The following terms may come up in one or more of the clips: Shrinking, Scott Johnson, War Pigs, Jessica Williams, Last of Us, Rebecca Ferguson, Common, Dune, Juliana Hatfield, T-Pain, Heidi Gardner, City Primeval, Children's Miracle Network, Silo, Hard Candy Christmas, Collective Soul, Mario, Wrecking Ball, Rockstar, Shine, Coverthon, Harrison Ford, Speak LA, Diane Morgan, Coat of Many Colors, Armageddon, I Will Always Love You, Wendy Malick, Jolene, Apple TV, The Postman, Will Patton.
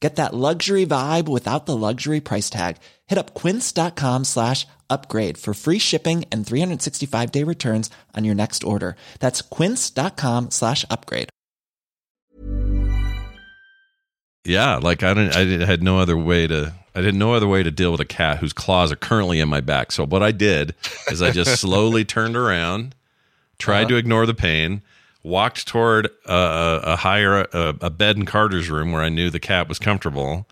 Get that luxury vibe without the luxury price tag. Hit up quince.com/upgrade for free shipping and 365-day returns on your next order. That's quince.com/upgrade. Yeah, like I had no other way to deal with a cat whose claws are currently in my back. So what I did is I just slowly turned around, tried to ignore the pain, walked toward a bed in Carter's room where I knew the cat was comfortable,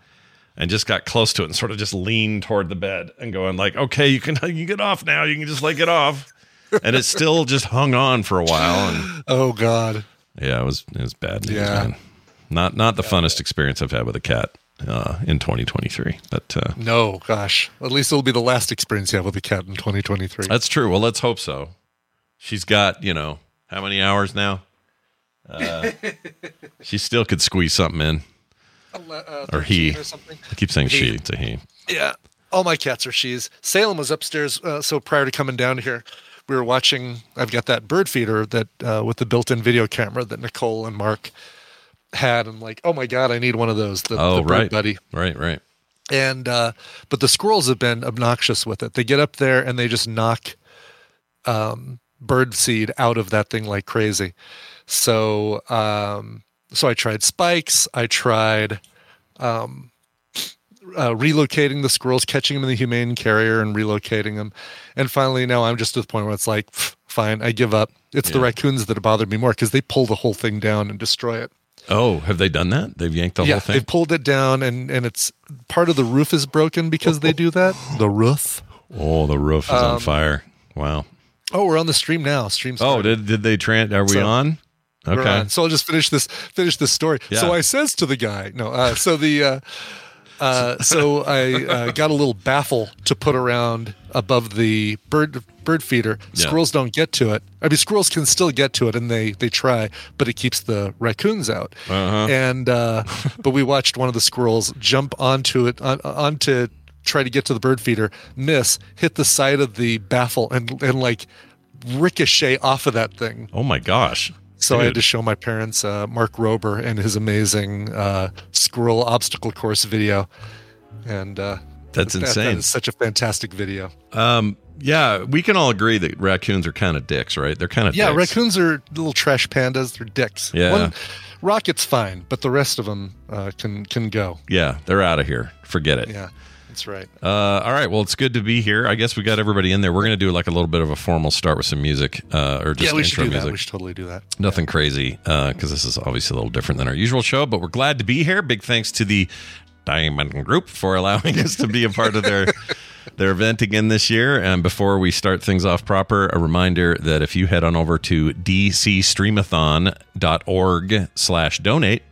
and just got close to it and sort of just leaned toward the bed and going like, okay, you can get off now. You can just like get off. And it still just hung on for a while. And, oh God. Yeah, it was bad news, man. Not the funnest experience I've had with a cat in 2023. But no, gosh. At least it'll be the last experience you have with a cat in 2023. That's true. Well, let's hope so. She's got, how many hours now? She still could squeeze something in. Or he. Or something. I keep saying she to he. Yeah. All my cats are she's. Salem was upstairs, so prior to coming down here, we were watching. I've got that bird feeder that with the built-in video camera that Nicole and Mark had, and like, oh my God, I need one of those. The bird buddy. Right. And but the squirrels have been obnoxious with it. They get up there and they just knock bird seed out of that thing like crazy. So so I tried spikes. I tried relocating the squirrels, catching them in the humane carrier and relocating them. And finally, now I'm just to the point where it's like, fine, I give up. It's the raccoons that have bothered me more because they pull the whole thing down and destroy it. Oh, have they done that? They've yanked the whole thing? Yeah, they pulled it down, and it's part of the roof is broken because they do that. The roof? Oh, the roof is on fire. Wow. Oh, we're on the stream now. Stream's fire. Oh, did they are we on? Okay. We're on. So I'll just finish this story. Yeah. So I says to the guy, so I got a little baffle to put around above the bird feeder. Yeah. Squirrels don't get to it. I mean, squirrels can still get to it, and they try, but it keeps the raccoons out. Uh-huh. And but we watched one of the squirrels jump onto it, onto try to get to the bird feeder, miss, hit the side of the baffle, and like ricochet off of that thing. Oh my gosh. So I had to show my parents Mark Rober and his amazing squirrel obstacle course video, and that's insane. That is such a fantastic video. Yeah, we can all agree that raccoons are kind of dicks, right? They're kind of dicks. Raccoons are little trash pandas. They're dicks. Yeah, Rocket's fine, but the rest of them can go. Yeah, they're out of here. Forget it. Yeah. That's right. All right. Well, it's good to be here. I guess we got everybody in there. We're going to do like a little bit of a formal start with some music or just intro music. We should totally do that. Nothing crazy because this is obviously a little different than our usual show, but we're glad to be here. Big thanks to the Diamond Group for allowing us to be a part of their event again this year. And before we start things off proper, a reminder that if you head on over to dcstreamathon.org/donate,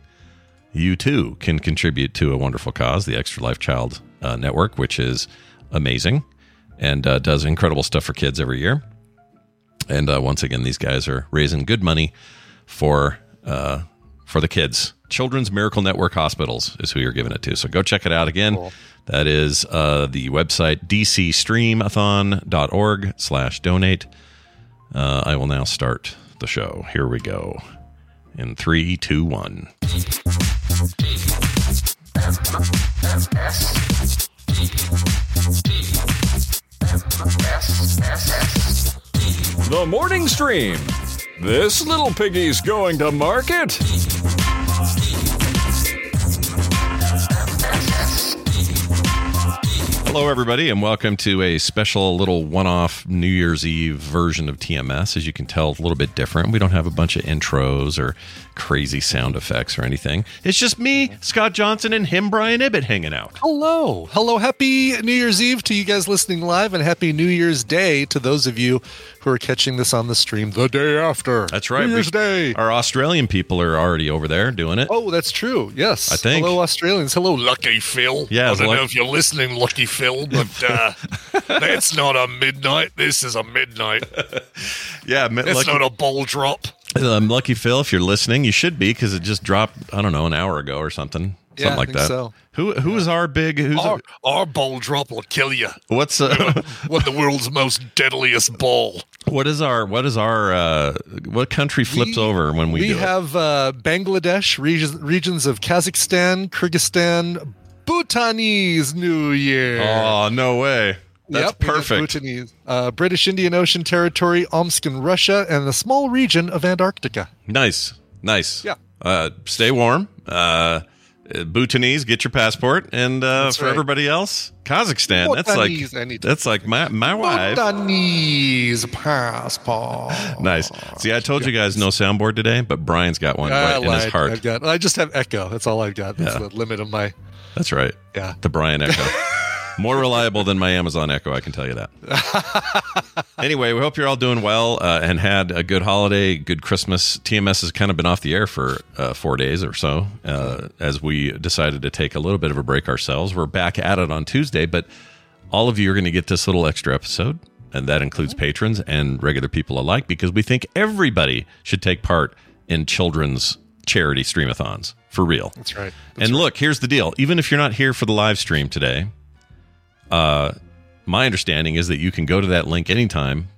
you too can contribute to a wonderful cause, the Extra Life Child Network, which is amazing and does incredible stuff for kids every year. And once again, these guys are raising good money for the kids. Children's Miracle Network Hospitals is who you're giving it to. So go check it out again. Cool. That is the website dcstreamathon.org/donate. I will now start the show. Here we go. In 3, 2, 1. The morning stream. This little piggy's going to market. Hello, everybody, and welcome to a special little one-off New Year's Eve version of TMS. As you can tell, a little bit different. We don't have a bunch of intros or crazy sound effects or anything. It's just me, Scott Johnson, and him, Brian Ibbott, hanging out. Hello. Hello. Happy New Year's Eve to you guys listening live, and happy New Year's Day to those of you who are catching this on the stream the day after. That's right. New Year's Day. Our Australian people are already over there doing it. Oh, that's true. Yes. I think. Hello, Australians. Hello, Lucky Phil. Yeah, I don't know if you're listening, Lucky Phil, but that's not a midnight. This is a midnight. Yeah, it's not a bowl drop. Lucky Phil, if you're listening, you should be, because it just dropped, I don't know, an hour ago or something. Something yeah, like that. So. Who's our big? Who's our ball drop will kill you. What's what the world's most deadliest ball? What country flips over when we do? We have Bangladesh, regions of Kazakhstan, Kyrgyzstan, Bhutanese New Year. Oh, no way. That's perfect. British Indian Ocean Territory, Omsk in Russia, and the small region of Antarctica. Nice. Yeah. Stay warm. Bhutanese, get your passport, and for everybody else, Kazakhstan. Bhutanese, that's like my wife. Bhutanese passport. Nice. See, I told you guys no soundboard today, but Brian's got one in his heart. I just have echo. That's all I've got. That's the limit of my. That's right. Yeah, the Brian echo. More reliable than my Amazon Echo, I can tell you that. Anyway, we hope you're all doing well and had a good holiday, good Christmas. TMS has kind of been off the air for 4 days or so as we decided to take a little bit of a break ourselves. We're back at it on Tuesday, but all of you are going to get this little extra episode, and that includes patrons and regular people alike, because we think everybody should take part in children's charity streamathons, for real. That's right. Look, here's the deal. Even if you're not here for the live stream today, my understanding is that you can go to that link anytime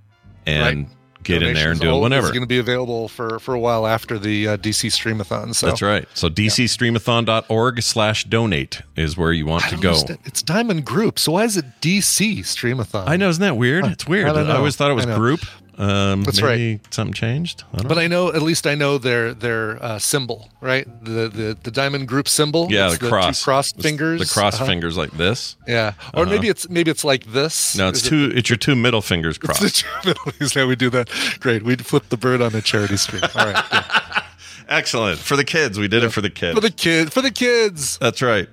and get donations in there and do it whenever. It's going to be available for a while after the DC Streamathon. So. That's right. So dcstreamathon.org/donate is where you want to go. It's Diamond Group, so why is it DC Streamathon? I know, isn't that weird? It's weird. I always thought it was group. That's maybe right. Something changed. I know their symbol, right? The Diamond Group symbol. Yeah, it's the cross. Two crossed fingers. The cross fingers like this. Yeah, or maybe it's like this. No, it's your two middle fingers crossed. It's the two middle fingers. How we do that? Great. We'd flip the bird on a charity stream. All right. Yeah. Excellent for the kids. We did it for the kids. For the kids. That's right.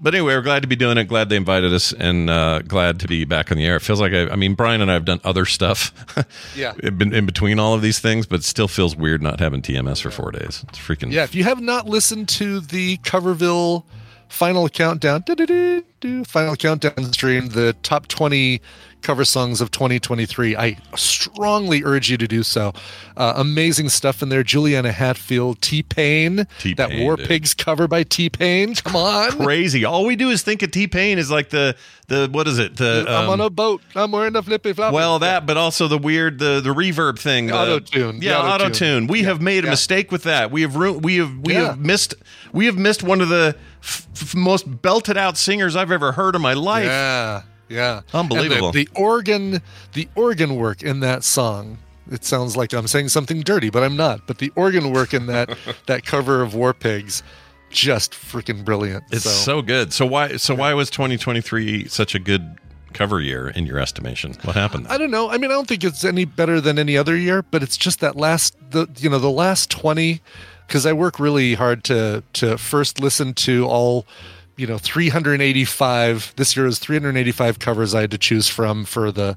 But anyway, we're glad to be doing it. Glad they invited us, and glad to be back on the air. It feels like Brian and I have done other stuff, in between all of these things, but it still feels weird not having TMS for 4 days. It's freaking If you have not listened to the Coverville Final Countdown, stream, the top 20 cover songs of 2023, I strongly urge you to do so. Amazing stuff in there. Juliana Hatfield, T-Pain, that War Pigs cover by T-Pain. Come on, crazy. All we do is think of T-Pain is like the what is it? I'm on a boat. I'm wearing a flippy flop. Well, that, but also the weird the reverb thing. Auto-tune. Yeah, auto-tune. We have made a mistake with that. We have missed one of the most belted out singers I've ever heard in my life. Yeah. Yeah. Unbelievable. The organ work in that song. It sounds like I'm saying something dirty, but I'm not. But the organ work in that cover of War Pigs, just freaking brilliant. It's so good. So why was 2023 such a good cover year in your estimation? What happened? I don't know. I mean, I don't think it's any better than any other year, but it's just that the last 20, because I work really hard to first listen to all 385. This year was 385 covers I had to choose from for the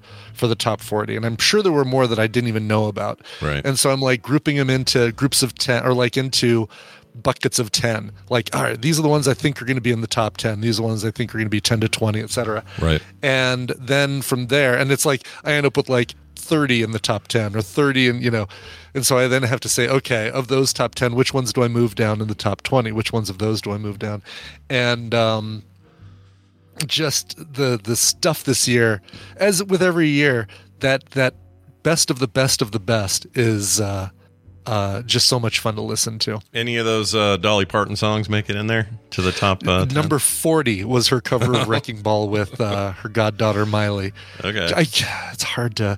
top 40, and I'm sure there were more that I didn't even know about. Right. And so I'm like grouping them into groups of 10, or like into buckets of 10. Like, all right, these are the ones I think are going to be in the top 10. These are the ones I think are going to be 10 to 20, etc. Right. And then from there, and it's like I end up with like 30 in the top 10 or 30 in, and so I then have to say, okay, of those top 10, which ones do I move down in the top 20? Which ones of those do I move down? And just the stuff this year, as with every year, that best of the best of the best is just so much fun to listen to. Any of those Dolly Parton songs make it in there to the top? Number 40 was her cover of Wrecking Ball with her goddaughter Miley. Okay, it's hard to.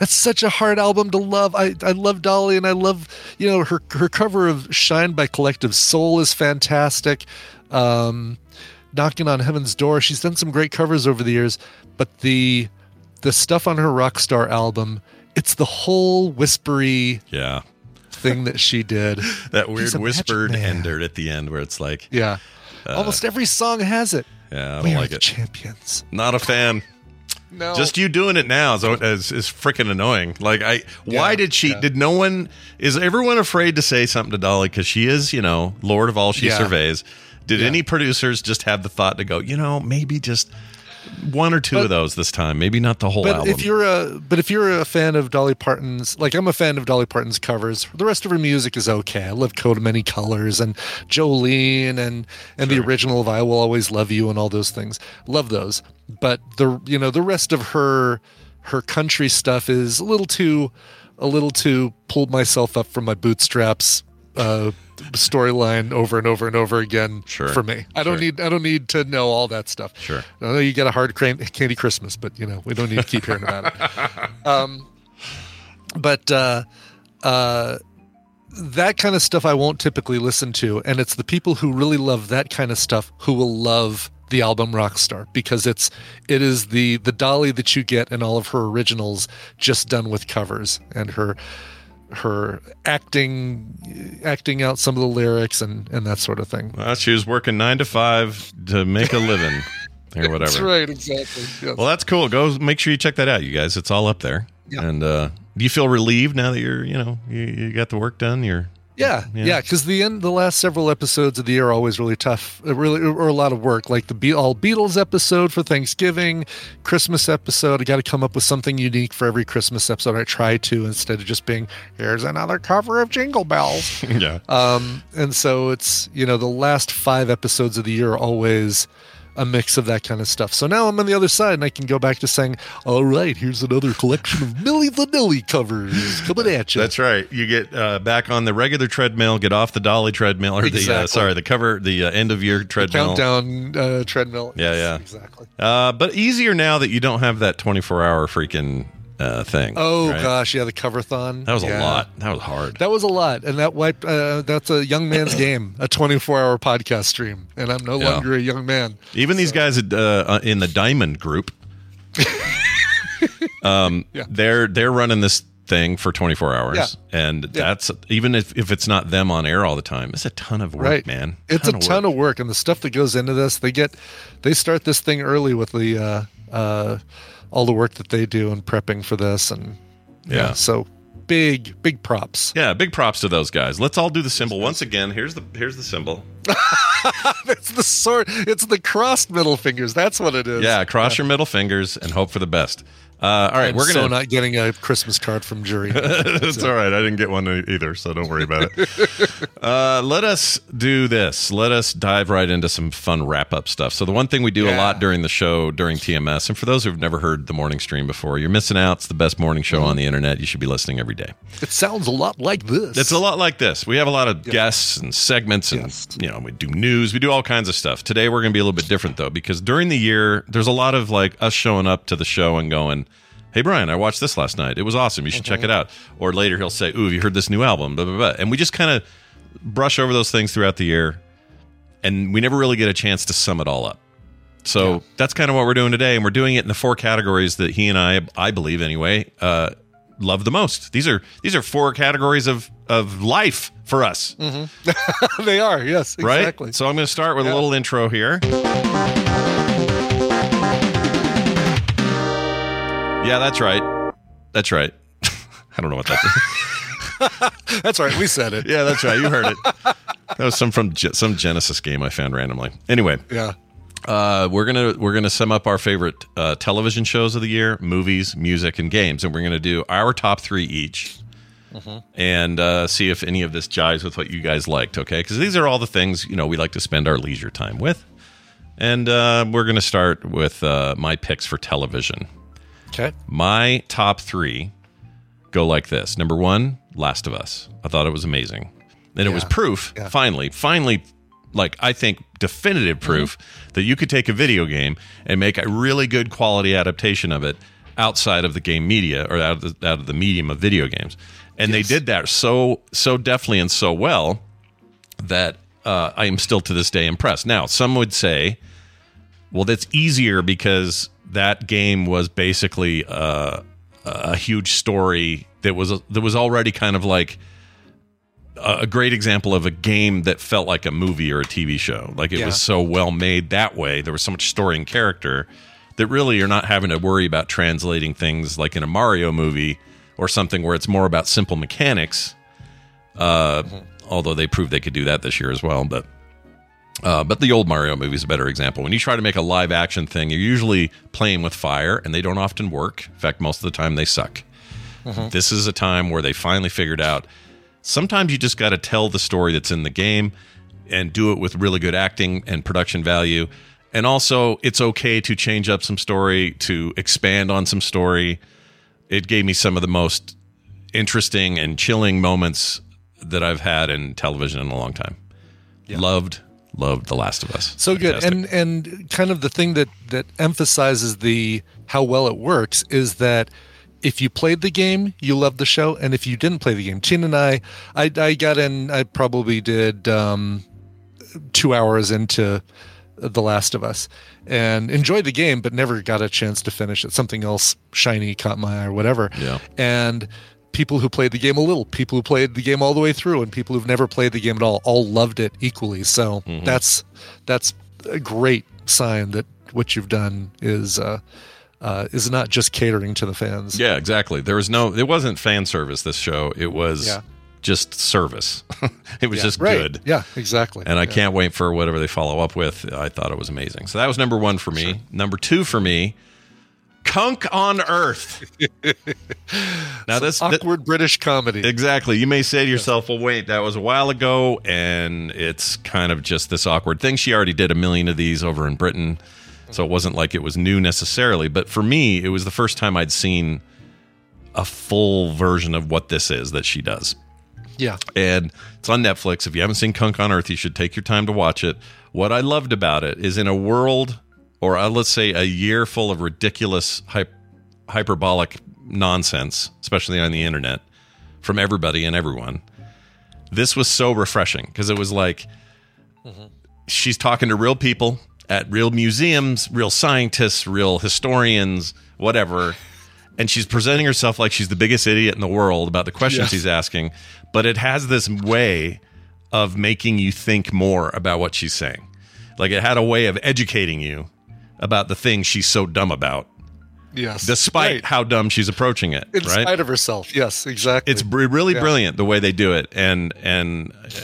That's such a hard album to love. I love Dolly, and I love, her cover of Shine by Collective Soul is fantastic. Knocking on Heaven's Door. She's done some great covers over the years, but the stuff on her Rockstar album, it's the whole whispery thing that she did. That weird whispered ender at the end where it's like... Yeah. Almost every song has it. Yeah, I don't like it. Champions. Not a fan. No. Just you doing it now is freaking annoying. Like, why did she... Did no one... Is everyone afraid to say something to Dolly? Because she is, Lord of all she surveys. Did any producers just have the thought to go, maybe just... one or two of those this time, maybe not the whole album. If you're a fan of Dolly Parton's, like I'm a fan of Dolly Parton's covers, the rest of her music is okay. I love Coat of Many Colors and Jolene and the original of I Will Always Love You and all those things. Love those. But the rest of her country stuff is a little too pulled myself up from my bootstraps storyline over and over and over again for me. I don't need to know all that stuff. Sure. I know you get a hard candy Christmas, but we don't need to keep hearing about it. But that kind of stuff I won't typically listen to, and it's the people who really love that kind of stuff who will love the album Rockstar, because it is the Dolly that you get in all of her originals just done with covers, and her acting out some of the lyrics and that sort of thing. Well, she was working 9 to 5 to make a living or whatever. That's right, exactly. Yes. Well, that's cool. Go make sure you check that out, you guys. It's all up there. Yeah. And do you feel relieved now that you're, you got the work done? Because the last several episodes of the year are always really tough, or a lot of work. Like the all Beatles episode for Thanksgiving, Christmas episode. I got to come up with something unique for every Christmas episode. I try to, instead of just being here's another cover of Jingle Bells. Yeah. And so it's the last 5 episodes of the year are always a mix of that kind of stuff. So now I'm on the other side, and I can go back to saying, all right, here's another collection of Milli Vanilli covers coming at you. That's right. You get back on the regular treadmill, get off the Dolly treadmill, or the end-of-year treadmill. The countdown treadmill. Yeah, yes, yeah. Exactly. But easier now that you don't have that 24-hour freaking... thing. Oh right? Gosh, yeah, the coverthon. That was a lot. That was hard. That was a lot, and that wiped. That's a young man's game. A 24-hour podcast stream, and I'm no longer a young man. Even these guys in the Diamond Group, they're running this thing for 24 hours, and that's even if it's not them on air all the time. It's a ton of work, man. It's a ton of work, and the stuff that goes into this. They start this thing early with the. All the work that they do in prepping for this, and so big props. Yeah, big props to those guys. Let's all do the symbol once again. Here's the symbol. It's the sword. It's the crossed middle fingers. That's what it is. Yeah, cross your middle fingers and hope for the best. All right, we're gonna not getting a Christmas card from Jury. It's all right. I didn't get one either, so don't worry about it. Let us do this. Let us dive right into some fun wrap-up stuff. So the one thing we do a lot during the show, during TMS, and for those who've never heard the morning stream before, you're missing out. It's the best morning show on the internet. You should be listening every day. It sounds a lot like this. It's a lot like this. We have a lot of guests and segments, and we do news. We do all kinds of stuff. Today we're gonna be a little bit different though, because during the year there's a lot of like us showing up to the show and going, hey, Brian, I watched this last night. It was awesome. You should check it out. Or later he'll say, ooh, have you heard this new album? Blah, blah, blah. And we just kind of brush over those things throughout the year, and we never really get a chance to sum it all up. So that's kind of what we're doing today, and we're doing it in the 4 categories that he and I believe anyway, love the most. These are 4 categories of life for us. Mm-hmm. They are, yes, exactly. Right? So I'm going to start with a little intro here. Yeah, that's right. That's right. I don't know what that is. That's right. We said it. Yeah, that's right. You heard it. That was some Genesis game I found randomly. Anyway. Yeah. We're gonna sum up our favorite television shows of the year, movies, music, and games, and we're gonna do our top 3 each, and see if any of this jives with what you guys liked. Okay, because these are all the things we like to spend our leisure time with, and we're gonna start with my picks for television. Okay. My top 3 go like this. Number 1, Last of Us. I thought it was amazing. And it was proof, finally, like I think definitive proof that you could take a video game and make a really good quality adaptation of it outside of the game media, or out of the medium of video games. And they did that so deftly and so well that I am still to this day impressed. Now, some would say Well, that's easier because that game was basically a huge story that was already kind of like a great example of a game that felt like a movie or a TV show. Like it was so well made that way. There was so much story and character that really you're not having to worry about translating things like in a Mario movie or something where it's more about simple mechanics. Although they proved they could do that this year as well. But the old Mario movie is a better example. When you try to make a live action thing, you're usually playing with fire and they don't often work. In fact, most of the time they suck. Mm-hmm. This is a time where they finally figured out sometimes you just got to tell the story that's in the game and do it with really good acting and production value. And also, it's okay to change up some story, to expand on some story. It gave me some of the most interesting and chilling moments that I've had in television in a long time. Yeah. Loved The Last of Us. So fantastic. Good. And kind of the thing that emphasizes how well it works is that if you played the game, you loved the show. And if you didn't play the game, Chin and I got in, I probably did 2 hours into The Last of Us and enjoyed the game, but never got a chance to finish it. Something else shiny caught my eye or whatever. Yeah. And people who played the game a little, people who played the game all the way through, and people who've never played the game at all loved it equally. So that's a great sign that what you've done is not just catering to the fans. Yeah, exactly. It wasn't fan service, this show. It was just service. It was just good. Yeah, exactly. And I can't wait for whatever they follow up with. I thought it was amazing. So that was number one for me. Sure. Number two for me, Kunk on Earth. Now this awkward British comedy. Exactly. You may say to yourself, well, wait, that was a while ago, and it's kind of just this awkward thing. She already did a million of these over in Britain. So it wasn't like it was new necessarily, but for me, it was the first time I'd seen a full version of what this is that she does. Yeah. And it's on Netflix. If you haven't seen Kunk on Earth, you should take your time to watch it. What I loved about it is in a world, or let's say a year full of ridiculous hyperbolic nonsense, especially on the internet, from everybody and everyone, this was so refreshing because it was like she's talking to real people at real museums, real scientists, real historians, whatever. And she's presenting herself like she's the biggest idiot in the world about the questions she's asking. But it has this way of making you think more about what she's saying. Like it had a way of educating you about the thing she's so dumb about. Yes. Despite how dumb she's approaching it. In spite of herself. Yes, exactly. It's really brilliant the way they do it. And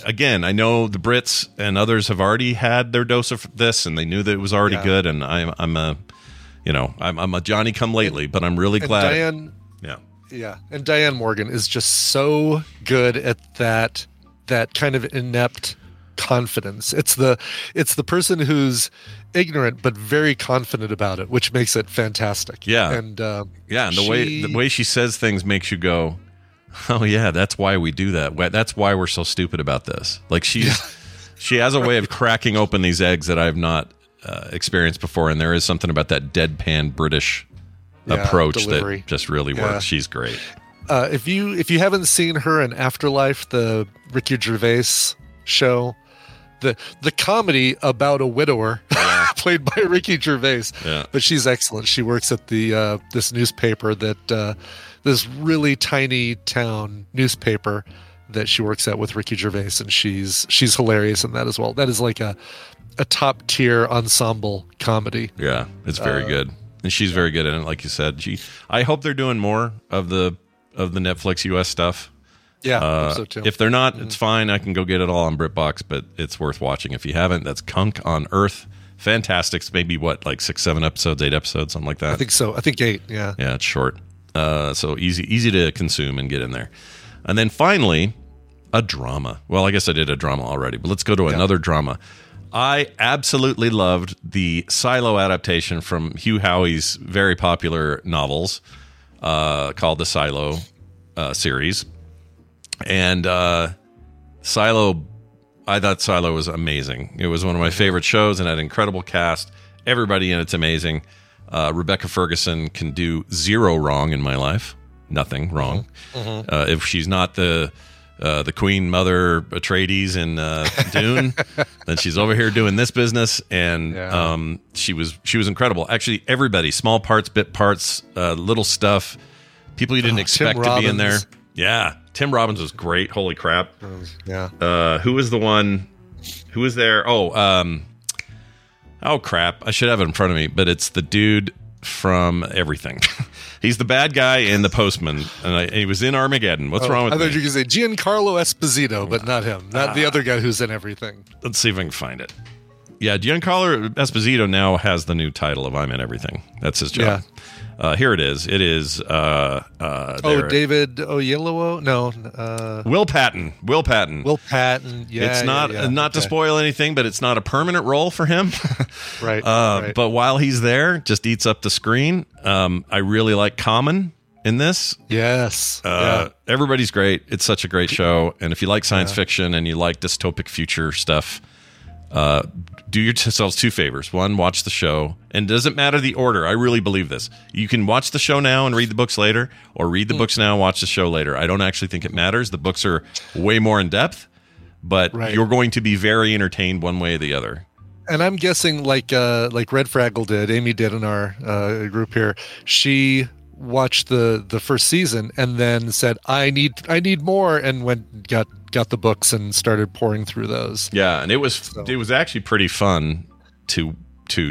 again, I know the Brits and others have already had their dose of this and they knew that it was already good. And I'm a Johnny come lately, but I'm really glad. And Diane Morgan is just so good at that kind of inept confidence. It's the person who's ignorant but very confident about it, which makes it fantastic. Yeah, and the way she says things makes you go, oh yeah, that's why we do that. That's why we're so stupid about this. Like she has a way of cracking open these eggs that I've not experienced before, and there is something about that deadpan British approach delivery that just really works. She's great. If you haven't seen her in After Life, the Ricky Gervais show, the comedy about a widower played by Ricky Gervais, but she's excellent. She works at the this newspaper that this really tiny town newspaper that she works at with Ricky Gervais, and she's hilarious in that as well. That is like a top tier ensemble comedy. Yeah, it's very good, and she's very good in it. Like you said, I hope they're doing more of the Netflix US stuff. Yeah, I hope so too. If they're not, it's fine. I can go get it all on BritBox, but it's worth watching if you haven't. That's Kunk on Earth. Fantastic. It's maybe what, like 6-7 episodes, 8 episodes, something like that. I think so. I think 8. Yeah. Yeah, it's short, so easy to consume and get in there. And then finally, a drama. Well, I guess I did a drama already, but let's go to another drama. I absolutely loved the Silo adaptation from Hugh Howey's very popular novels called the Silo series. And Silo, I thought Silo was amazing. It was one of my favorite shows and had an incredible cast. Everybody in it's amazing. Rebecca Ferguson can do zero wrong in my life. Nothing wrong. If she's not the the Queen Mother Atreides in Dune. Then she's over here doing this business, and she was incredible. Actually, everybody, small parts, bit parts, little stuff, people you didn't expect to be in there. Yeah, Tim Robbins was great. Holy crap! Who was the one? Who was there? Oh crap! I should have it in front of me, but it's the dude from Everything. He's the bad guy in The Postman, and he was in Armageddon. What's wrong with me? I thought you could say Giancarlo Esposito, but not him. Not the other guy who's in Everything. Let's see if I can find it. Yeah, Giancarlo Esposito now has the new title of I'm in Everything. That's his job. Yeah. Here it is. It is... David Oyelowo? No. Will Patton. Will Patton, yeah. It's not to spoil anything, but it's not a permanent role for him. Right. But while he's there, just eats up the screen. I really like Common in this. Yes. Everybody's great. It's such a great show. And if you like science fiction and you like dystopic future stuff... do yourselves two favors. One, watch the show, and it doesn't matter the order. I really believe this. You can watch the show now and read the books later, or read the books now and watch the show later. I don't actually think it matters. The books are way more in depth, but you're going to be very entertained one way or the other. And I'm guessing, like Red Fraggle did, Amy did in our group here. She watched the first season and then said, "I need more," and got the books and started pouring through those. Yeah, and it was actually pretty fun to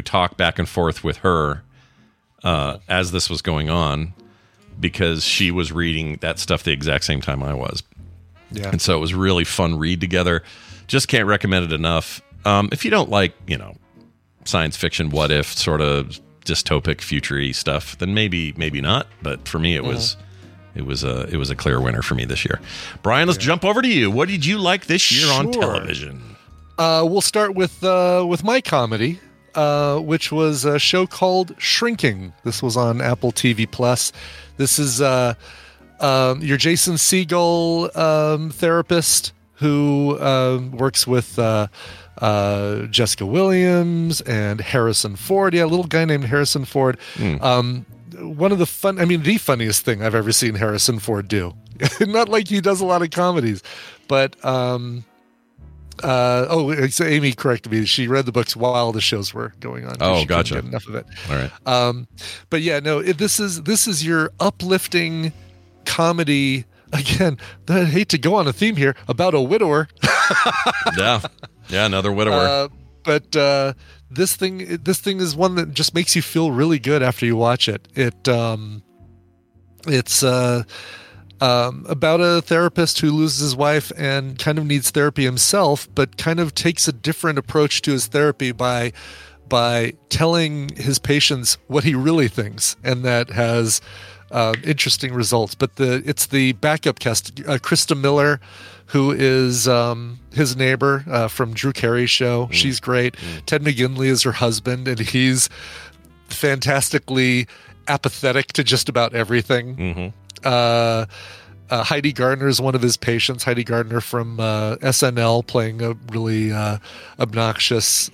talk back and forth with her as this was going on, because she was reading that stuff the exact same time I was. Yeah. And so it was really fun read together. Just can't recommend it enough. If you don't like, science fiction, what if sort of dystopic future-y stuff, then maybe not, but for me it was It was a clear winner for me this year. Brian, let's jump over to you. What did you like this year on television? We'll start with my comedy, which was a show called Shrinking. This was on Apple TV Plus. This is your Jason Segel therapist who works with Jessica Williams and Harrison Ford. Yeah, a little guy named Harrison Ford. One of the the funniest thing I've ever seen Harrison Ford do. Not like he does a lot of comedies, but so Amy corrected me. She read the books while the shows were going on. Oh, gotcha. Couldn't get enough of it. All right. But yeah, no, this is your uplifting comedy. Again, I hate to go on a theme here about a widower. yeah, another widower. But this thing is one that just makes you feel really good after you watch it. It's about a therapist who loses his wife and kind of needs therapy himself, but kind of takes a different approach to his therapy by telling his patients what he really thinks, and that has interesting results. But it's the backup cast, Krista Miller, who is his neighbor from Drew Carey's show. She's great. Ted McGinley is her husband, and he's fantastically apathetic to just about everything. Heidi Gardner is one of his patients. Heidi Gardner from SNL, playing a really obnoxious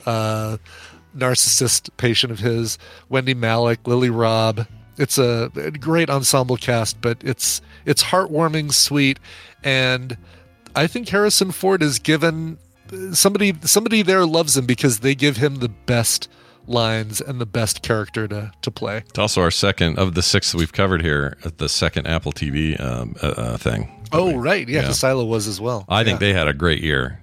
narcissist patient of his. Wendy Malick, Lily Robb. It's a great ensemble cast, but it's heartwarming, sweet, and I think Harrison Ford is given somebody there loves him because they give him the best lines and the best character to play. It's also our second of the six that we've covered here, the second Apple TV thing. Oh, right. Yeah, because Silo was as well. I think they had a great year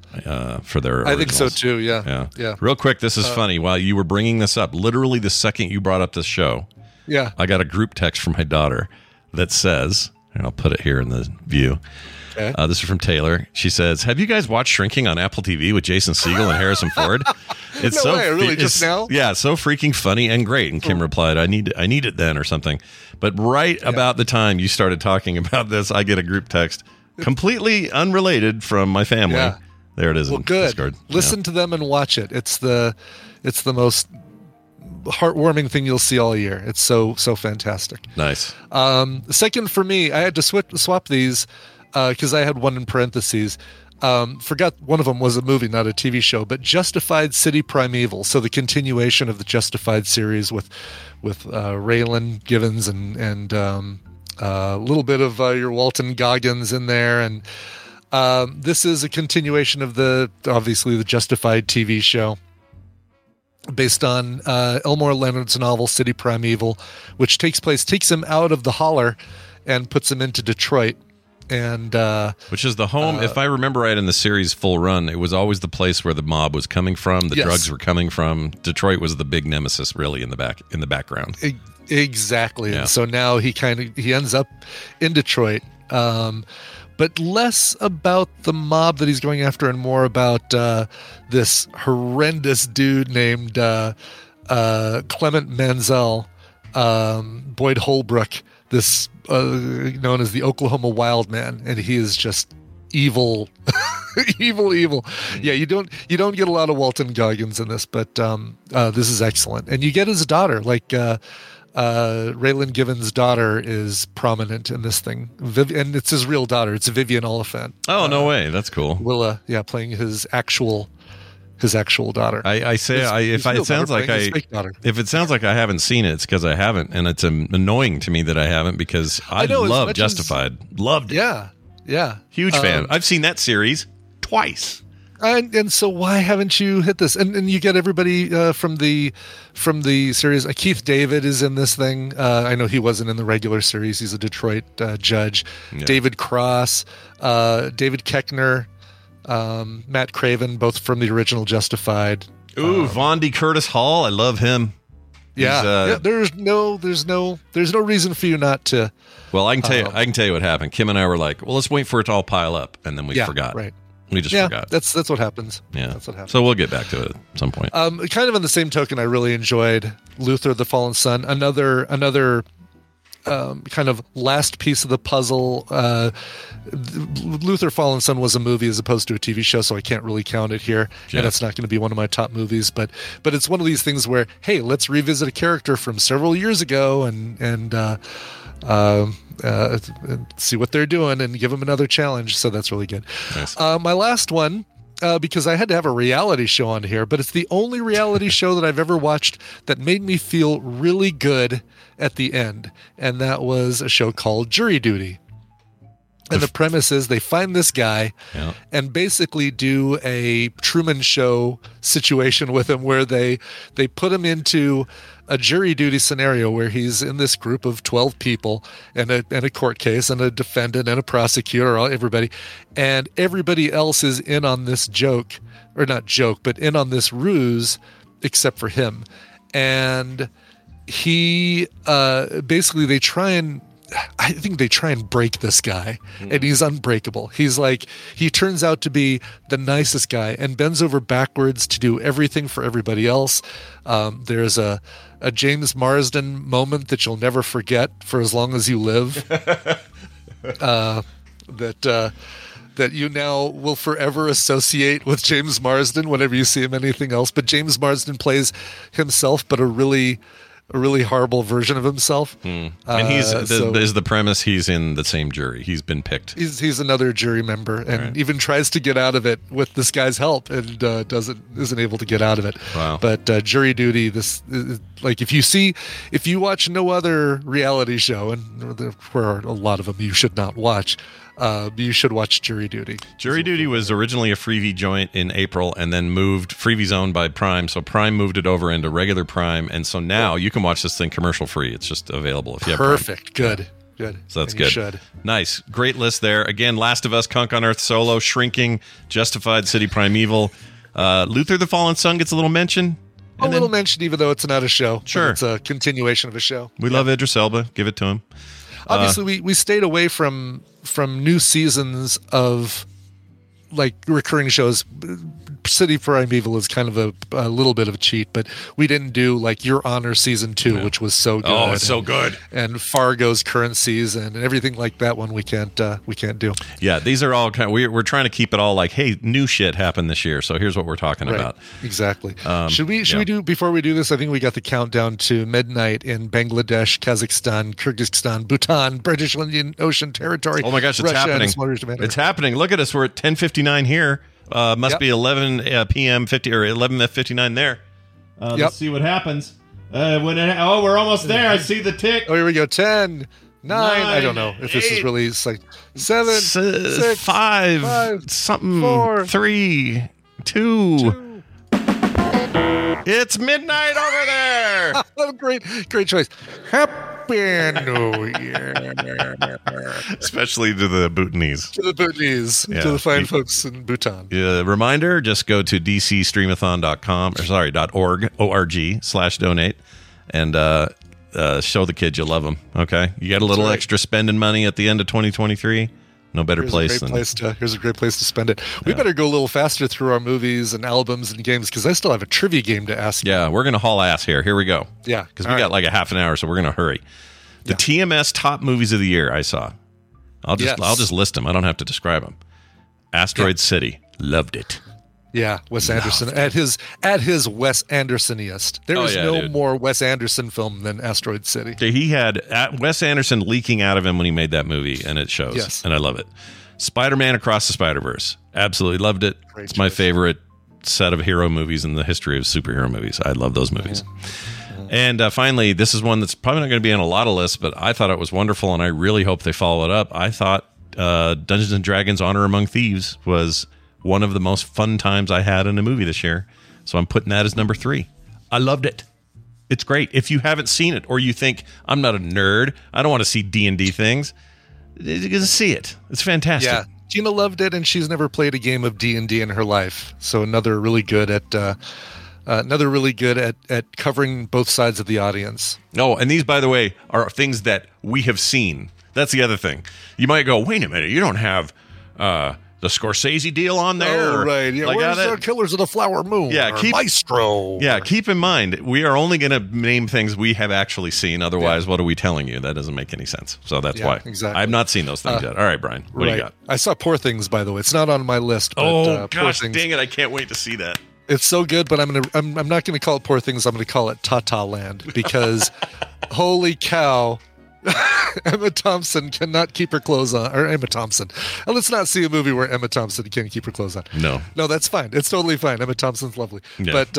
for their originals. I think so, too. Yeah. Real quick, this is funny. While you were bringing this up, literally the second you brought up this show, I got a group text from my daughter that says, and I'll put it here in the view. Okay. This is from Taylor. She says, "Have you guys watched Shrinking on Apple TV with Jason Segel and Harrison Ford? It's just now? Yeah, so freaking funny and great." And Kim replied, "I need it then," or something. But about the time you started talking about this, I get a group text completely unrelated from my family. Yeah. There it is. Well, good. Discord. Listen to them and watch it. It's the most heartwarming thing you'll see all year. It's so fantastic. Nice. Second for me, I had to swap these. Because I had one in parentheses. Forgot one of them was a movie, not a TV show, but Justified City Primeval. So the continuation of the Justified series with Raylan Givens and a little bit of your Walton Goggins in there. And This is a continuation of the Justified TV show based on Elmore Leonard's novel City Primeval, which takes him out of the holler and puts him into Detroit. And which is the home, if I remember right, in the series full run, it was always the place where the mob was coming from, the drugs were coming from. Detroit was the big nemesis, really, in the background. Exactly. Yeah. And so now he ends up in Detroit, but less about the mob that he's going after and more about this horrendous dude named Clement Mansell, Boyd Holbrook. This known as the Oklahoma Wild Man, and he is just evil, evil, evil. Yeah, you don't get a lot of Walton Goggins in this, but this is excellent. And you get his daughter, like Raylan Givens' daughter is prominent in this thing, and it's his real daughter. It's Vivian Oliphant. Oh, no way, that's cool. Willa, yeah, playing his actual daughter. If it sounds like I haven't seen it, it's because I haven't, and it's annoying to me that I haven't, because I love Justified. Loved it. Yeah. Huge fan. I've seen that series twice. And so why haven't you hit this? And you get everybody from the series. Keith David is in this thing. I know he wasn't in the regular series. He's a Detroit judge. Yeah. David Cross, David Koechner, Matt Craven, both from the original Justified. Ooh, Vaughn D. Curtis Hall, I love him. Yeah, there's no reason for you not to. Well, I can tell you what happened. Kim and I were like, well, let's wait for it to all pile up, and then we forgot. Right. We just forgot. That's what happens. Yeah, that's what happens. So we'll get back to it at some point. Kind of on the same token, I really enjoyed Luther: The Fallen Son. Another. Kind of last piece of the puzzle. Luther: Fallen Son was a movie as opposed to a TV show, so I can't really count it here. Yeah. And it's not going to be one of my top movies, but it's one of these things where, hey, let's revisit a character from several years ago and see what they're doing and give them another challenge. So that's really good. Nice. My last one, because I had to have a reality show on here, but it's the only reality show that I've ever watched that made me feel really good at the end. And that was a show called Jury Duty. And the premise is they find this guy and basically do a Truman Show situation with him, where they put him into a jury duty scenario where he's in this group of 12 people and a court case and a defendant and a prosecutor, everybody. And everybody else is in on this joke, or not joke, but in on this ruse, except for him. And he basically they try and break this guy, and he's unbreakable. He's like, he turns out to be the nicest guy and bends over backwards to do everything for everybody else. There's a James Marsden moment that you'll never forget for as long as you live, that you now will forever associate with James Marsden whenever you see him anything else. But James Marsden plays himself, but a really horrible version of himself. And is the premise, he's in the same jury. He's been picked. He's another jury member, and even tries to get out of it with this guy's help, and isn't able to get out of it. Wow. But Jury Duty, this like if you watch no other reality show, and there are a lot of them you should not watch, you should watch Jury Duty. Jury Duty was originally a Freevee joint in April, and then moved. Freevee's owned by Prime, so Prime moved it over into regular Prime, and so now you can watch this thing commercial free. It's just available if you have Prime. Perfect. Good. So that's good. You should. Nice, great list there. Again, Last of Us, Kunk on Earth, Solo, Shrinking, Justified, City Primeval, Luther: The Fallen Son gets a little mention. A little mention, even though it's not a show. Sure, it's a continuation of a show. We love Idris Elba. Give it to him. Obviously, we stayed away from new seasons of like recurring shows. City Primeval is kind of a little bit of a cheat, but we didn't do like Your Honor season 2, which was so good. Oh, it's so good. And Fargo's current season and everything like that one we can't do. Yeah, these are all we're trying to keep it all like, hey, new shit happened this year, so here's what we're talking about. Exactly. Should we do, before we do this, I think we got the countdown to midnight in Bangladesh, Kazakhstan, Kyrgyzstan, Bhutan, British Indian Ocean Territory. Oh my gosh, it's happening. It's happening. Look at us. We're at 10:59 here. Must be 11 p.m. 50 or 11:59 there. Let's see what happens. We're almost there. I see the tick. Oh, here we go. 10, nine, I don't know if this is released, like seven, six, five, something, four, three, two. It's midnight over there. Great choice. Happy New Year. Especially to the Bhutanese. To the fine folks in Bhutan. Yeah, reminder, just go to dcstreamathon.com, .org, org/donate, and show the kids you love them. Okay, you got a little extra spending money at the end of 2023. No better here's a great place to spend it. We better go a little faster through our movies and albums and games, because I still have a trivia game to ask you. We're gonna haul ass here we go, because we got like a half an hour, so we're gonna hurry. The TMS top movies of the year I saw. I'll just list them. I don't have to describe them. Asteroid City, loved it. Yeah, Wes Anderson at his Wes Andersoniest. There is more Wes Anderson film than Asteroid City. He had Wes Anderson leaking out of him when he made that movie, and it shows. Yes. And I love it. Spider-Man Across the Spider-Verse. Absolutely loved it. Great it's choice. My favorite set of hero movies in the history of superhero movies. I love those movies. Yeah. And finally, this is one that's probably not going to be on a lot of lists, but I thought it was wonderful, and I really hope they follow it up. I thought Dungeons & Dragons Honor Among Thieves was one of the most fun times I had in a movie this year. So I'm putting that as number 3. I loved it. It's great. If you haven't seen it, or you think, I'm not a nerd, I don't want to see D&D things, you're going to see it. It's fantastic. Yeah, Gina loved it, and she's never played a game of D&D in her life. So another really good at covering both sides of the audience. Oh, and these, by the way, are things that we have seen. That's the other thing. You might go, wait a minute, you don't have... the Scorsese deal on there. Oh, right. Yeah. Like, where's the Killers of the Flower Moon? Yeah. Maestro. Yeah. Keep in mind, we are only going to name things we have actually seen. Otherwise, what are we telling you? That doesn't make any sense. So that's why. Exactly. I've not seen those things yet. All right, Brian. What do you got? I saw Poor Things, by the way. It's not on my list. But, gosh, dang it. I can't wait to see that. It's so good, but I'm not going to call it Poor Things. I'm going to call it Ta-Ta Land, because holy cow. Emma Thompson cannot keep her clothes on. Or Emma Thompson. And let's not see a movie where Emma Thompson can't keep her clothes on. No, that's fine. It's totally fine. Emma Thompson's lovely. Yeah. But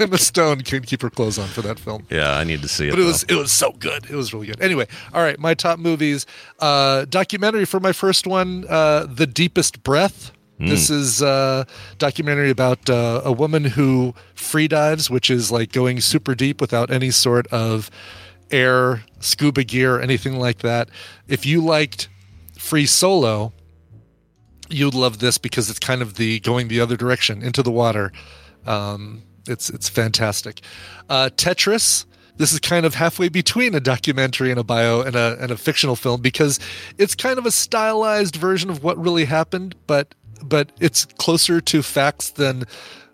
Emma Stone can't keep her clothes on for that film. Yeah, I need to see it. But it was so good. It was really good. Anyway, all right, my top movies. Documentary for my first one, The Deepest Breath. This is a documentary about a woman who free dives, which is like going super deep without any sort of air, scuba gear, anything like that. If you liked Free Solo, you'd love this, because it's kind of the going the other direction into the water. It's fantastic. Tetris. This is kind of halfway between a documentary and a bio and a fictional film, because it's kind of a stylized version of what really happened, but it's closer to facts than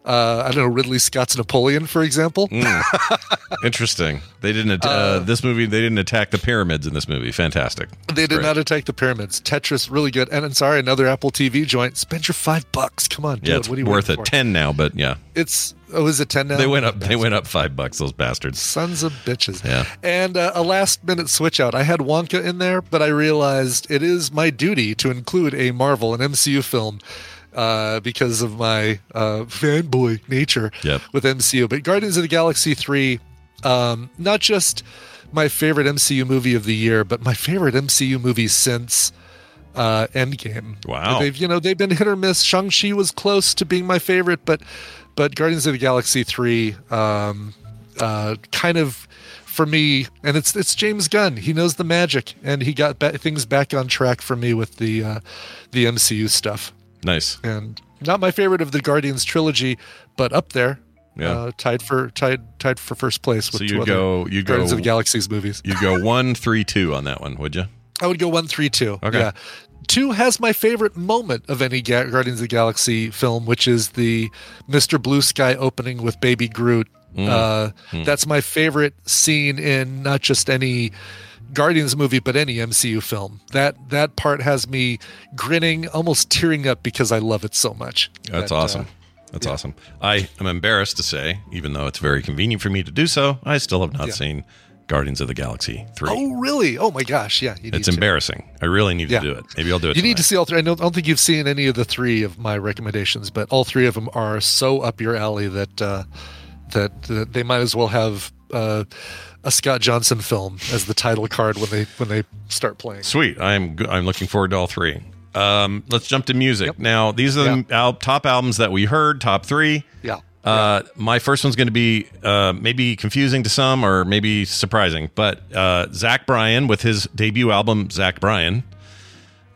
Ridley Scott's Napoleon, for example. Interesting. They didn't they didn't attack the pyramids in this movie. Fantastic. They did not attack the pyramids. Tetris, really good. And sorry, another Apple TV joint. Spend your $5. Come on, dude. Yeah, it's what are you worth it. For? 10 now, but yeah. Is it 10 now? They went up $5, those bastards. Sons of bitches. Yeah. And a last minute switch out. I had Wonka in there, but I realized it is my duty to include a Marvel, an MCU film, because of my fanboy nature with MCU. But Guardians of the Galaxy 3, not just my favorite MCU movie of the year, but my favorite MCU movie since Endgame. Wow. They've been hit or miss. Shang-Chi was close to being my favorite, but Guardians of the Galaxy 3 kind of, for me, and it's James Gunn. He knows the magic, and he got things back on track for me with the MCU stuff. Nice. And not my favorite of the Guardians trilogy, but up there, tied for first place with two other Guardians of the Galaxy's movies. You'd go 1, 3, 2 on that one, would you? I would go 1, 3, 2. Okay. Yeah. 2 has my favorite moment of any Guardians of the Galaxy film, which is the Mr. Blue Sky opening with Baby Groot. That's my favorite scene in not just any Guardians movie, but any MCU film. That part has me grinning, almost tearing up, because I love it so much. That's awesome. Awesome. I am embarrassed to say, even though it's very convenient for me to do so, I still have not seen Guardians of the Galaxy 3. Oh, really? Oh my gosh. Yeah. It's embarrassing. I really need to do it. Maybe I'll do it. You need to see all 3. I don't think you've seen any of the 3 of my recommendations, but all 3 of them are so up your alley that they might as well have a Scott Johnson film as the title card when they start playing. Sweet. I'm looking forward to all three. Let's jump to music. Yep. Now, these are the top albums that we heard, top three. Yeah. My first one's going to be maybe confusing to some or maybe surprising, but Zach Bryan with his debut album, Zach Bryan,